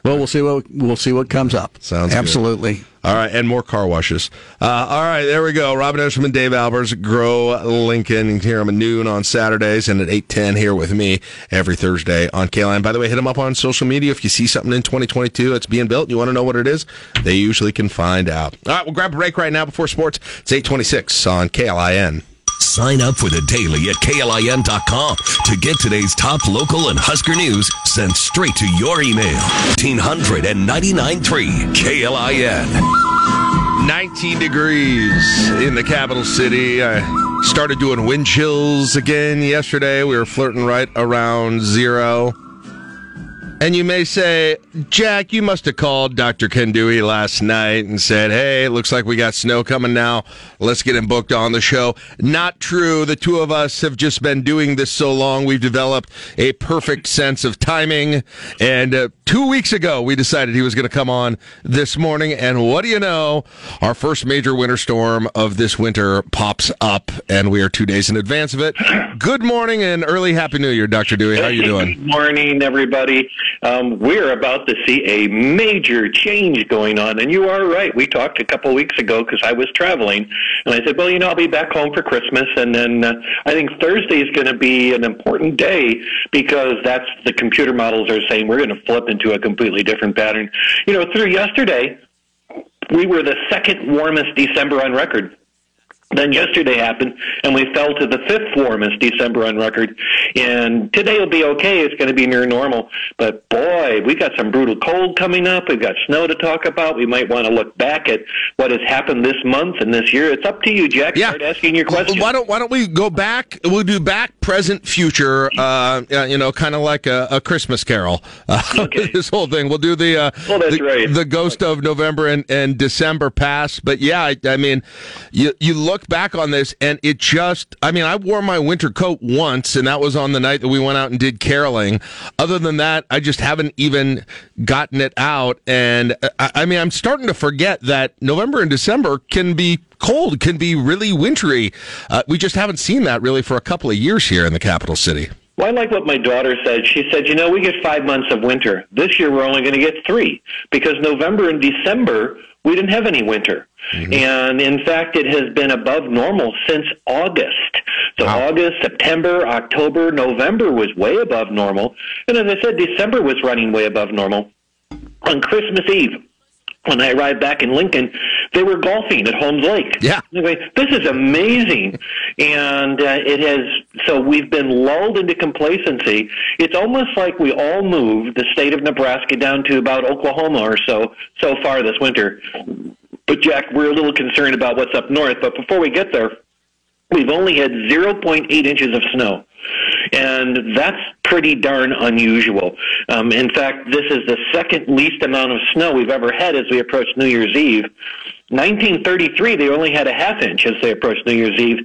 Well, we'll see what we'll see what comes up. Sounds absolutely. Good. All right, and more car washes. Uh, all right, there we go. Robin Eshelman, Dave Albers, Grow Lincoln. You can hear him at noon on Saturdays and at eight ten here with me every Thursday on K L I N. By the way, hit him up on social media. If you see something in twenty twenty-two that's being built and you want to know what it is, they usually can find out. All right, we'll grab a break right now before sports. It's eight twenty-six on K L I N. Sign up for the daily at K L I N dot com to get today's top local and Husker news sent straight to your email. one nine nine nine three K L I N. nineteen degrees in the capital city. I started doing wind chills again yesterday. We were flirting right around zero. And you may say, Jack, you must have called Doctor Ken Dewey last night and said, hey, it looks like we got snow coming now. Let's get him booked on the show. Not true. The two of us have just been doing this so long. We've developed a perfect sense of timing. And uh, two weeks ago, we decided he was going to come on this morning. And what do you know? Our first major winter storm of this winter pops up, and we are two days in advance of it. Good morning and early Happy New Year, Doctor Dewey. How are you doing? Good morning, everybody. Um, we're about to see a major change going on, and you are right. We talked a couple weeks ago because I was traveling, and I said, well, you know, I'll be back home for Christmas, and then uh, I think Thursday is going to be an important day because that's the computer models are saying we're going to flip into a completely different pattern. You know, through yesterday, we were the second warmest December on record. Then yesterday happened, and we fell to the fifth warmest December on record. And today will be okay. It's going to be near normal. But, boy, we got some brutal cold coming up. We've got snow to talk about. We might want to look back at what has happened this month and this year. It's up to you, Jack. Yeah. Start asking your questions. Why don't, why don't we go back? We'll do back, present, future, uh, you know, kind of like a, a Christmas Carol. Uh, okay. This whole thing. We'll do the, uh, well, that's the, right. the ghost of November and, and December past. But, yeah, I, I mean, you, you look. Look back on this, and it just, I mean, I wore my winter coat once, and that was on the night that we went out and did caroling. Other than that, I just haven't even gotten it out. And I, I mean, I'm starting to forget that November and December can be cold, can be really wintry. Uh, we just haven't seen that really for a couple of years here in the capital city. Well, I like what my daughter said. She said, you know, we get five months of winter. This year we're only going to get three because November and December we didn't have any winter. Mm-hmm. And, in fact, it has been above normal since August. So wow. August, September, October, November was way above normal. And as I said, December was running way above normal. On Christmas Eve, when I arrived back in Lincoln, they were golfing at Holmes Lake. Yeah. Anyway, this is amazing. And uh, it has, so we've been lulled into complacency. It's almost like we all moved the state of Nebraska down to about Oklahoma or so, so far this winter. But, Jack, we're a little concerned about what's up north. But before we get there, we've only had zero point eight inches of snow. And that's pretty darn unusual. Um, in fact, this is the second least amount of snow we've ever had as we approach New Year's Eve. nineteen thirty-three, they only had a half inch as they approached New Year's Eve.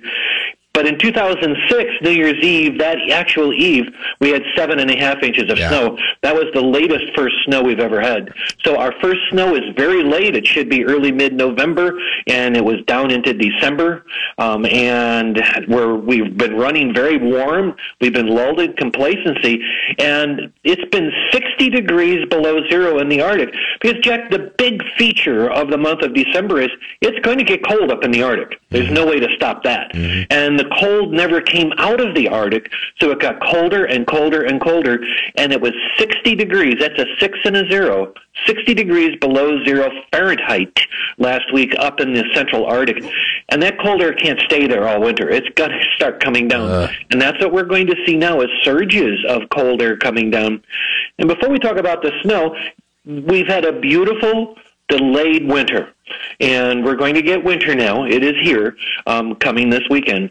But in two thousand six, New Year's Eve, that actual eve, we had seven and a half inches of yeah. snow. That was the latest first snow we've ever had. So our first snow is very late. It should be early, mid-November, and it was down into December. Um, and we're, we've been running very warm. We've been lulled in complacency. And it's been sixty degrees below zero in the Arctic. Because, Jack, the big feature of the month of December is it's going to get cold up in the Arctic. There's mm-hmm. no way to stop that. Mm-hmm. And the cold never came out of the Arctic, so it got colder and colder and colder, and it was sixty degrees. That's a six and a zero. sixty degrees below zero Fahrenheit last week up in the central Arctic. And that cold air can't stay there all winter. It's going to start coming down. Uh. And that's what we're going to see now is surges of cold air coming down. And before we talk about the snow, we've had a beautiful delayed winter. And we're going to get winter now. It is here um, coming this weekend.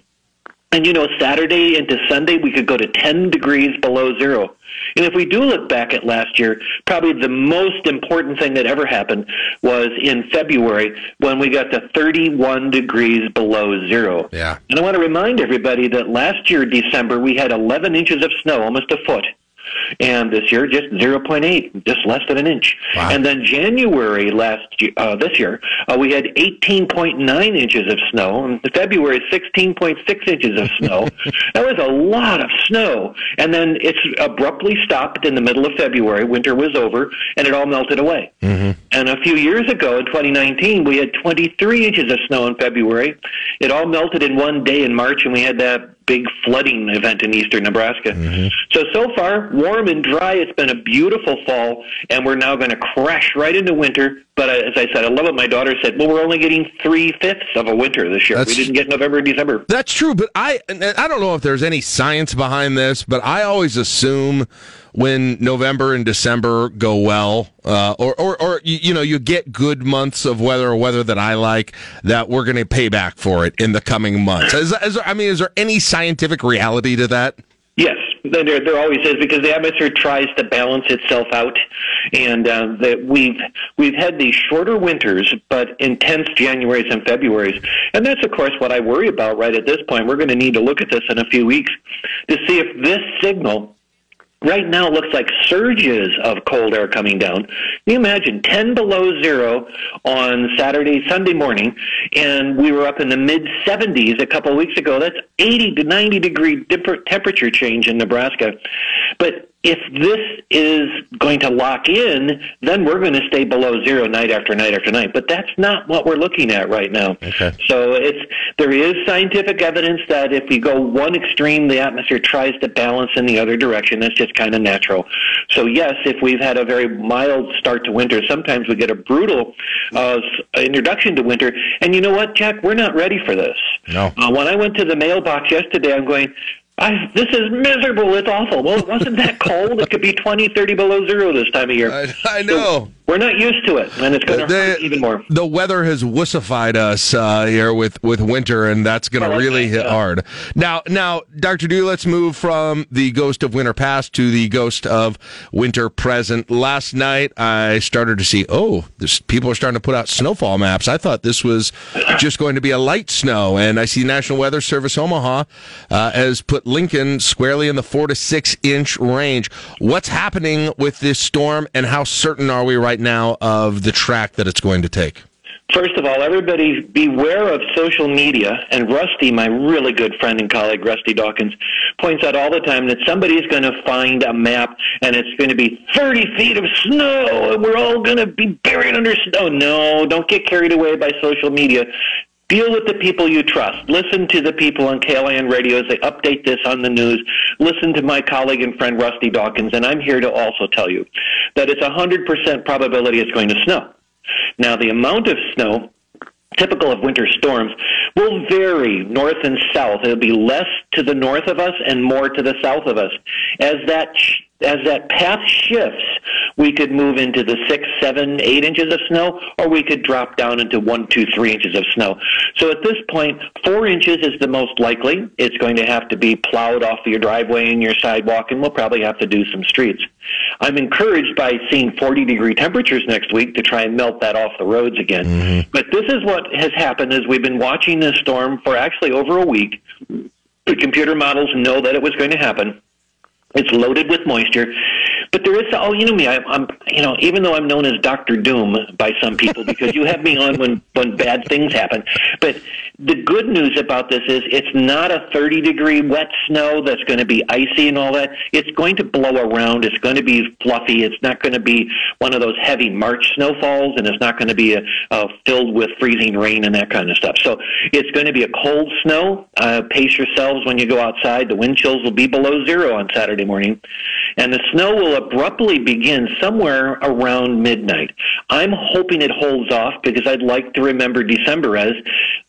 And, you know, Saturday into Sunday, we could go to ten degrees below zero. And if we do look back at last year, probably the most important thing that ever happened was in February when we got to thirty-one degrees below zero. Yeah. And I want to remind everybody that last year, December, we had eleven inches of snow, almost a foot. And this year, just zero point eight, just less than an inch. Wow. And then January last uh, this year, uh, we had eighteen point nine inches of snow. And February, sixteen point six inches of snow. That was a lot of snow. And then it's abruptly stopped in the middle of February. Winter was over, and it all melted away. Mm-hmm. And a few years ago, in twenty nineteen, we had twenty-three inches of snow in February. It all melted in one day in March, and we had that big flooding event in eastern Nebraska. Mm-hmm. So, so far, warm and dry. It's been a beautiful fall, and we're now going to crash right into winter. But as I said, I love what my daughter said. Well, we're only getting three-fifths of a winter this year. That's, we didn't get November and December. That's true, but I I don't know if there's any science behind this, but I always assume when November and December go well, uh, or, or, or you, you know, you get good months of weather, or weather that I like, that we're going to pay back for it in the coming months. Is, is there, I mean, is there any scientific reality to that? Yes. There, there always is, because the atmosphere tries to balance itself out, and uh, that we've we've had these shorter winters but intense Januaries and Februaries, and that's of course what I worry about right at this point. We're going to need to look at this in a few weeks to see if this signal right now looks like surges of cold air coming down. Can you imagine ten below zero on Saturday, Sunday morning, and we were up in the mid seventies a couple of weeks ago. That's eighty to ninety degree temperature change in Nebraska. But if this is going to lock in, then we're going to stay below zero night after night after night. But that's not what we're looking at right now. Okay. So it's there is scientific evidence that if we go one extreme, the atmosphere tries to balance in the other direction. That's just kind of natural. So, yes, if we've had a very mild start to winter, sometimes we get a brutal uh, introduction to winter. And you know what, Jack? We're not ready for this. No. Uh, when I went to the mailbox yesterday, I'm going, I, this is miserable. It's awful. Well, it wasn't that cold. It could be twenty, thirty below zero this time of year. I, I know. So we're not used to it, and it's going to hurt even more. The weather has wussified us uh, here with, with winter, and that's going to well, really hit yeah. hard. Now, now, Doctor Dewey, let's move from the ghost of winter past to the ghost of winter present. Last night, I started to see, oh, this, people are starting to put out snowfall maps. I thought this was just going to be a light snow, and I see National Weather Service Omaha uh, has put Lincoln squarely in the four to six inch range. What's happening with this storm, and how certain are we right now of the track that it's going to take? First of all, everybody beware of social media. And Rusty, my really good friend and colleague, Rusty Dawkins, points out all the time that somebody's going to find a map and it's going to be thirty feet of snow and we're all going to be buried under snow. No, don't get carried away by social media. Deal with the people you trust. Listen to the people on K L I N radio as they update this on the news. Listen to my colleague and friend Rusty Dawkins, and I'm here to also tell you that it's one hundred percent probability it's going to snow. Now, the amount of snow, typical of winter storms, will vary north and south. It'll be less to the north of us and more to the south of us. As that sh- As that path shifts, we could move into the six, seven, eight inches of snow, or we could drop down into one, two, three inches of snow. So at this point, four inches is the most likely. It's going to have to be plowed off your driveway and your sidewalk, and we'll probably have to do some streets. I'm encouraged by seeing forty degree temperatures next week to try and melt that off the roads again. Mm-hmm. But this is what has happened is we've been watching this storm for actually over a week. The computer models know that it was going to happen. It's loaded with moisture, but there is, oh, you know me, I, I'm, you know, even though I'm known as Doctor Doom by some people because you have me on when, when bad things happen, but the good news about this is it's not a thirty degree wet snow that's going to be icy and all that. It's going to blow around. It's going to be fluffy. It's not going to be one of those heavy March snowfalls, and it's not going to be a, a filled with freezing rain and that kind of stuff. So it's going to be a cold snow. Uh, pace yourselves when you go outside. The wind chills will be below zero on Saturday morning, and the snow will abruptly begin somewhere around midnight. I'm hoping it holds off because I'd like to remember December as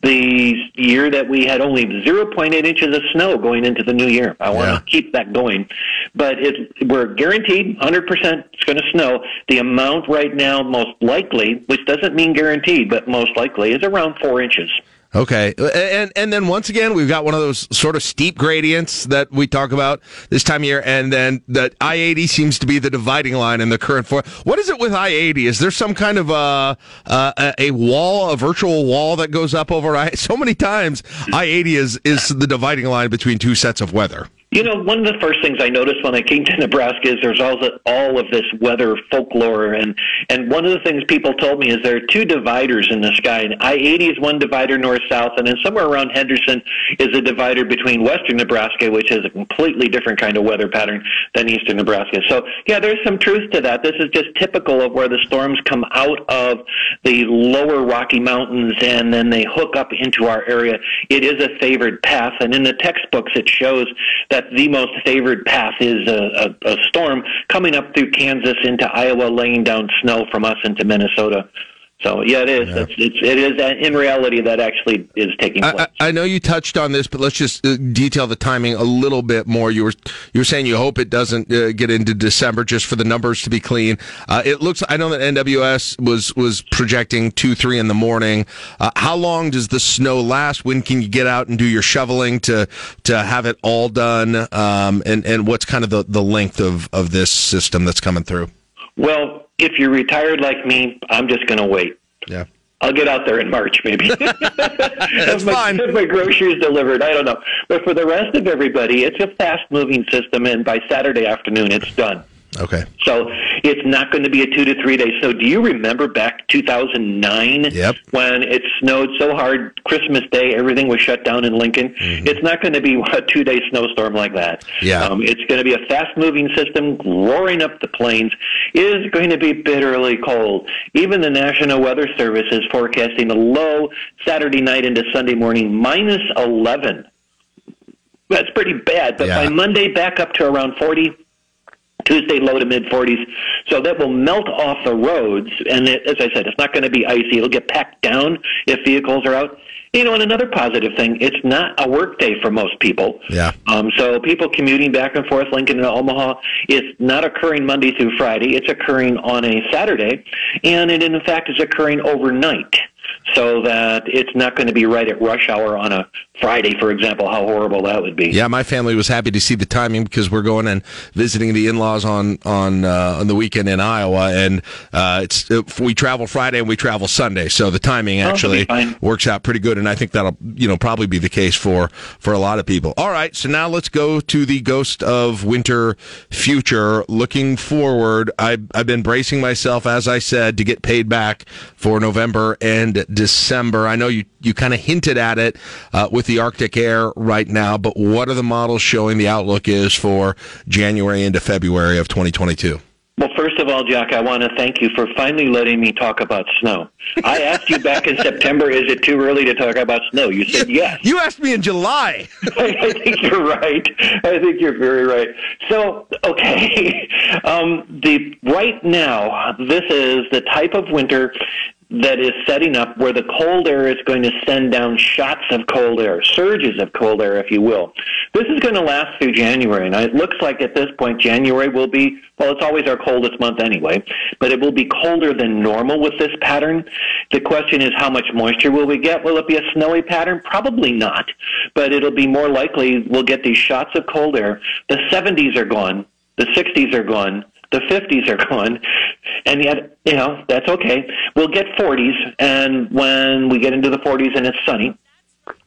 the year that we had only zero point eight inches of snow going into the new year. I want yeah. to keep that going, but it, we're guaranteed one hundred percent it's going to snow. The amount right now most likely, which doesn't mean guaranteed, but most likely is around four inches. Okay, and and then once again, we've got one of those sort of steep gradients that we talk about this time of year, and then the I eighty seems to be the dividing line in the current form. What is it with I eighty? Is there some kind of a, a, a wall, a virtual wall that goes up over I? So many times, I eighty is, is the dividing line between two sets of weather. You know, one of the first things I noticed when I came to Nebraska is there's all, the, all of this weather folklore, and, and one of the things people told me is there are two dividers in the sky, and I eighty is one divider north-south, and then somewhere around Henderson is a divider between western Nebraska, which has a completely different kind of weather pattern than eastern Nebraska. So, yeah, there's some truth to that. This is just typical of where the storms come out of the lower Rocky Mountains, and then they hook up into our area. It is a favored path, and in the textbooks it shows that the most favored path is a, a, a storm coming up through Kansas into Iowa, laying down snow from us into Minnesota. So, yeah, it is. Yeah. It's, it's, it is, in reality, that actually is taking place. I, I know you touched on this, but let's just detail the timing a little bit more. You were you were saying you hope it doesn't uh, get into December just for the numbers to be clean. Uh, it looks, I know that N W S was, was projecting two, three in the morning. Uh, how long does the snow last? When can you get out and do your shoveling to to have it all done? Um, and, and what's kind of the, the length of, of this system that's coming through? Well, if you're retired like me, I'm just going to wait. Yeah, I'll get out there in March maybe. That's my, fine. Have my groceries delivered. I don't know. But for the rest of everybody, it's a fast-moving system, and by Saturday afternoon, it's done. Okay. So it's not going to be a two to three day. So do you remember back two thousand nine yep. when it snowed so hard, Christmas Day, everything was shut down in Lincoln? Mm-hmm. It's not going to be a two-day snowstorm like that. Yeah. Um, it's going to be a fast-moving system roaring up the plains. It is going to be bitterly cold. Even the National Weather Service is forecasting a low Saturday night into Sunday morning, minus eleven. That's pretty bad. But yeah. by Monday, back up to around forty. Tuesday, low to mid-forties, so that will melt off the roads, and it, as I said, it's not going to be icy. It'll get packed down if vehicles are out. You know, and another positive thing, it's not a work day for most people. Yeah. Um, so people commuting back and forth, Lincoln and Omaha, it's not occurring Monday through Friday. It's occurring on a Saturday, and it, in fact, is occurring overnight. So that it's not going to be right at rush hour on a Friday, for example. How horrible that would be. Yeah, my family was happy to see the timing because we're going and visiting the in-laws on on, uh, on the weekend in Iowa, and uh, it's we travel Friday and we travel Sunday, so the timing actually oh, works out pretty good, and I think that'll you know probably be the case for, for a lot of people. All right, so now let's go to the ghost of winter future. Looking forward, I, I've been bracing myself, as I said, to get paid back for November and December. I know you, you kind of hinted at it uh, with the Arctic air right now, but what are the models showing the outlook is for January into February of twenty twenty-two? Well, first of all, Jack, I want to thank you for finally letting me talk about snow. I asked you back in September, is it too early to talk about snow? You said yes. You asked me in July. I, I think you're right. I think you're very right. So, okay. Um, the right now, this is the type of winter that is setting up where the cold air is going to send down shots of cold air, surges of cold air, if you will. This is going to last through January, and it looks like at this point January will be, well, it's always our coldest month anyway, but it will be colder than normal with this pattern. The question is how much moisture will we get? Will it be a snowy pattern? Probably not, but it'll be more likely we'll get these shots of cold air. The seventies are gone. The sixties are gone. The fifties are gone, and yet, you know, that's okay. We'll get forties, and when we get into the forties and it's sunny,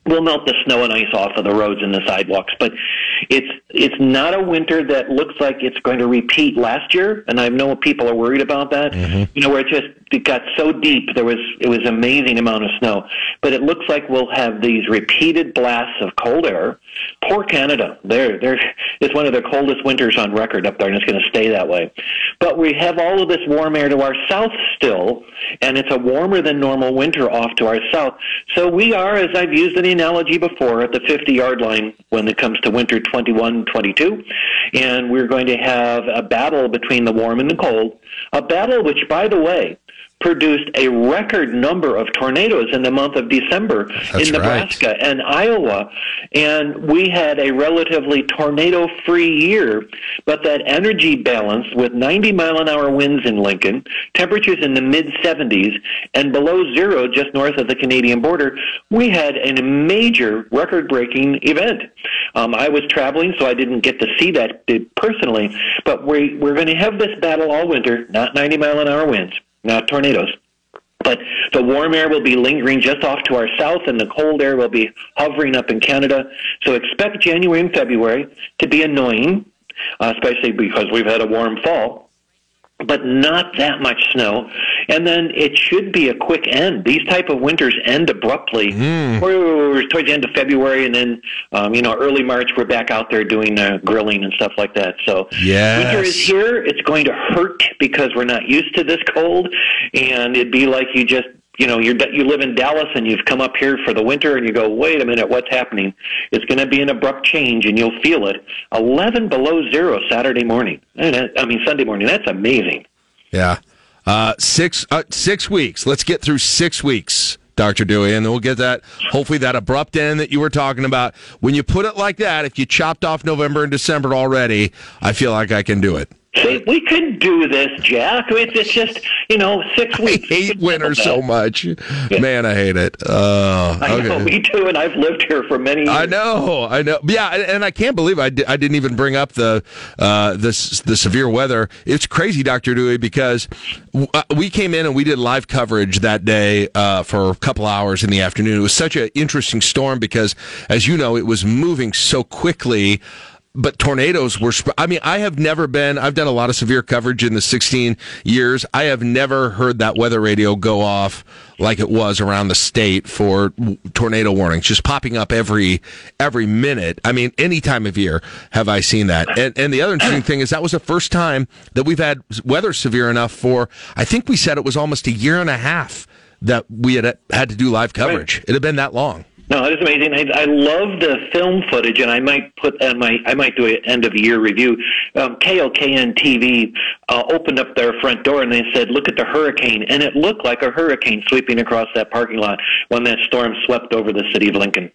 we'll melt the snow and ice off of the roads and the sidewalks. But it's it's not a winter that looks like it's going to repeat last year, and I know people are worried about that. Mm-hmm. You know, where it just it got so deep, there was it was amazing amount of snow. But it looks like we'll have these repeated blasts of cold air. Poor Canada. They're, they're, it's one of their coldest winters on record up there, and it's going to stay that way. But we have all of this warm air to our south still, and it's a warmer than normal winter off to our south. So we are, as I've used the analogy before, at the fifty-yard line when it comes to winter twenty-one twenty-two, and we're going to have a battle between the warm and the cold, a battle which, by the way, produced a record number of tornadoes in the month of December That's in Nebraska right. and Iowa, and we had a relatively tornado-free year, but that energy balance with ninety-mile-an-hour winds in Lincoln, temperatures in the mid-seventies, and below zero just north of the Canadian border, we had a major record-breaking event. Um, I was traveling, so I didn't get to see that personally, but we, we're going to have this battle all winter, not ninety-mile-an-hour winds. Not tornadoes, but the warm air will be lingering just off to our south, and the cold air will be hovering up in Canada. So expect January and February to be annoying, uh, especially because we've had a warm fall, but not that much snow. And then it should be a quick end. These type of winters end abruptly. Mm. We're towards the end of February, and then um, you know early March we're back out there doing uh, grilling and stuff like that. So yes. Winter is here. It's going to hurt because we're not used to this cold, and it'd be like you just you know you you live in Dallas and you've come up here for the winter and you go wait a minute what's happening? It's going to be an abrupt change and you'll feel it. eleven below zero Saturday morning. I mean Sunday morning. That's amazing. Yeah. Uh, six uh, six weeks. Let's get through six weeks, Doctor Dewey, and then we'll get that, hopefully that abrupt end that you were talking about. When you put it like that, if you chopped off November and December already, I feel like I can do it. See, we could do this, Jack. It's just, you know, six weeks. I hate winter so much. Yeah. Man, I hate it. Uh, I okay. know, me too, and I've lived here for many years. I know, I know. Yeah, and I can't believe I, di- I didn't even bring up the, uh, the, the severe weather. It's crazy, Doctor Dewey, because we came in and we did live coverage that day uh, for a couple hours in the afternoon. It was such an interesting storm because, as you know, it was moving so quickly. But tornadoes were, I mean, I have never been, I've done a lot of severe coverage in the sixteen years. I have never heard that weather radio go off like it was around the state for tornado warnings, just popping up every every minute. I mean, any time of year have I seen that. And, and the other interesting thing is that was the first time that we've had weather severe enough for, I think we said it was almost a year and a half that we had had to do live coverage. Right. It had been that long. No, it is amazing. I, I love the film footage, and I might put uh, my I might do an end of year review. Um, K L K N T V uh, opened up their front door and they said, "Look at the hurricane," and it looked like a hurricane sweeping across that parking lot when that storm swept over the city of Lincoln.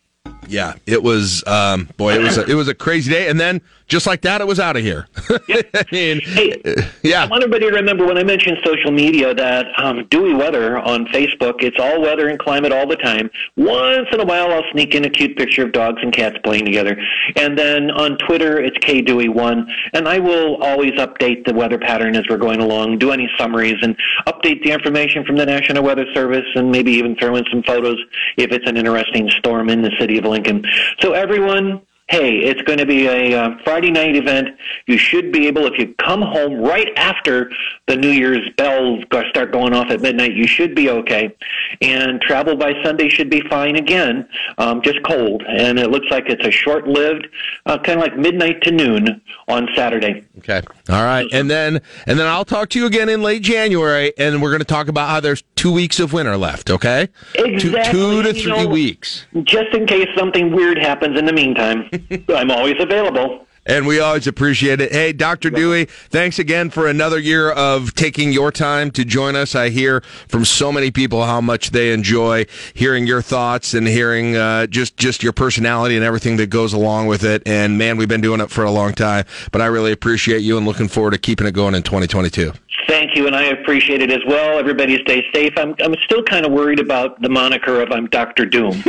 Yeah, it was. Um, boy, it was a, it was a crazy day, and then just like that, it was out of here. Yeah. I mean, hey, yeah. I want everybody to remember when I mentioned social media that um, Dewey Weather on Facebook. It's all weather and climate all the time. Once in a while, I'll sneak in a cute picture of dogs and cats playing together, and then on Twitter, it's K Dewey one, and I will always update the weather pattern as we're going along, do any summaries, and update the information from the National Weather Service, and maybe even throw in some photos if it's an interesting storm in the city of Lincoln. Lincoln. So everyone, hey, it's going to be a uh, Friday night event. You should be able, if you come home right after the New Year's bells start going off at midnight, you should be okay. And travel by Sunday should be fine again, um, just cold. And it looks like it's a short-lived, uh, kind of like midnight to noon on Saturday. Okay. All right. And then, and then I'll talk to you again in late January, and we're going to talk about how there's two weeks of winter left, okay? Exactly. Two, two to three you know, weeks. Just in case something weird happens in the meantime. I'm always available. And we always appreciate it. Hey, Doctor Dewey, thanks again for another year of taking your time to join us. I hear from so many people how much they enjoy hearing your thoughts and hearing uh, just, just your personality and everything that goes along with it. And, man, we've been doing it for a long time. But I really appreciate you and looking forward to keeping it going in twenty twenty-two. Thank you, and I appreciate it as well. Everybody stay safe. I'm I'm still kind of worried about the moniker of I'm Doctor Doom.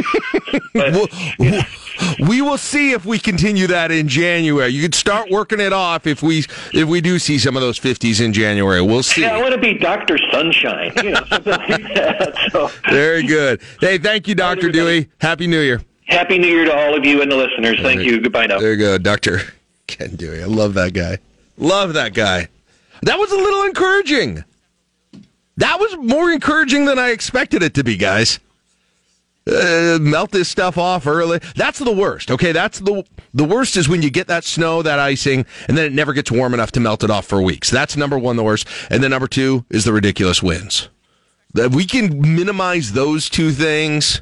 But, we'll, yeah. We will see if we continue that in January. You could start working it off if we if we do see some of those fifties in January. We'll see. Yeah, I want to be Doctor Sunshine. You know, something like that, so. Very good. Hey, thank you, Doctor Dewey. Happy New Year. Happy New Year to all of you and the listeners. All thank right. you. Goodbye now. There you go, Doctor Ken Dewey. I love that guy. Love that guy. That was a little encouraging. That was more encouraging than I expected it to be, guys. Uh, melt this stuff off early. That's the worst, okay? That's the the worst is when you get that snow, that icing, and then it never gets warm enough to melt it off for weeks. That's number one, the worst. And then number two is the ridiculous winds. If we can minimize those two things,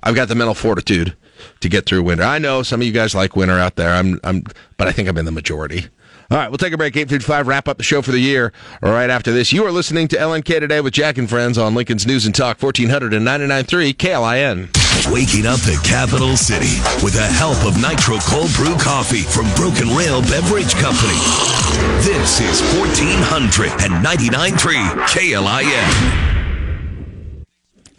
I've got the mental fortitude to get through winter. I know some of you guys like winter out there, I'm, I'm, but I think I'm in the majority. All right, we'll take a break. eight fifty-five, wrap up the show for the year right after this. You are listening to L N K Today with Jack and Friends on Lincoln's News and Talk, fourteen ninety-nine point three K L I N. Waking up the capital city with the help of Nitro Cold Brew Coffee from Broken Rail Beverage Company. This is fourteen ninety-nine point three K L I N.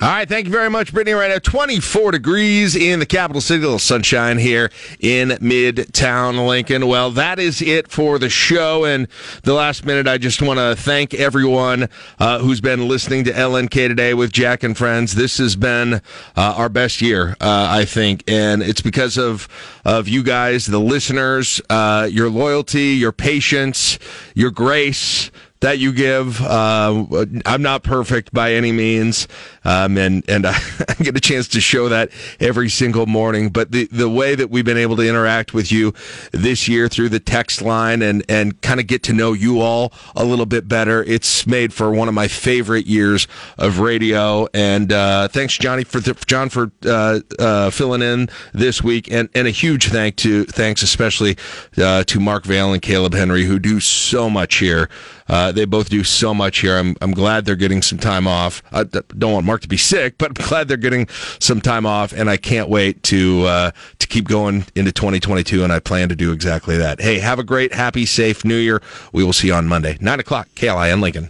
All right, thank you very much, Brittany. Right now, twenty-four degrees in the capital city, a little sunshine here in Midtown Lincoln. Well, that is it for the show. And the last minute, I just want to thank everyone uh, who's been listening to L N K Today with Jack and Friends. This has been uh, our best year, uh, I think. And it's because of, of you guys, the listeners, uh, your loyalty, your patience, your grace that you give. Uh, I'm not perfect by any means, um, and, and I, I get a chance to show that every single morning. But the, the way that we've been able to interact with you this year through the text line and, and kind of get to know you all a little bit better, it's made for one of my favorite years of radio. And uh, thanks, Johnny, for th- John, for uh, uh, filling in this week. And, and a huge thank to thanks especially uh, to Mark Vale and Caleb Henry, who do so much here Uh, they both do so much here. I'm I'm glad they're getting some time off. I don't want Mark to be sick, but I'm glad they're getting some time off, and I can't wait to uh, to keep going into twenty twenty-two, and I plan to do exactly that. Hey, have a great, happy, safe New Year. We will see you on Monday, nine o'clock, K L I N Lincoln.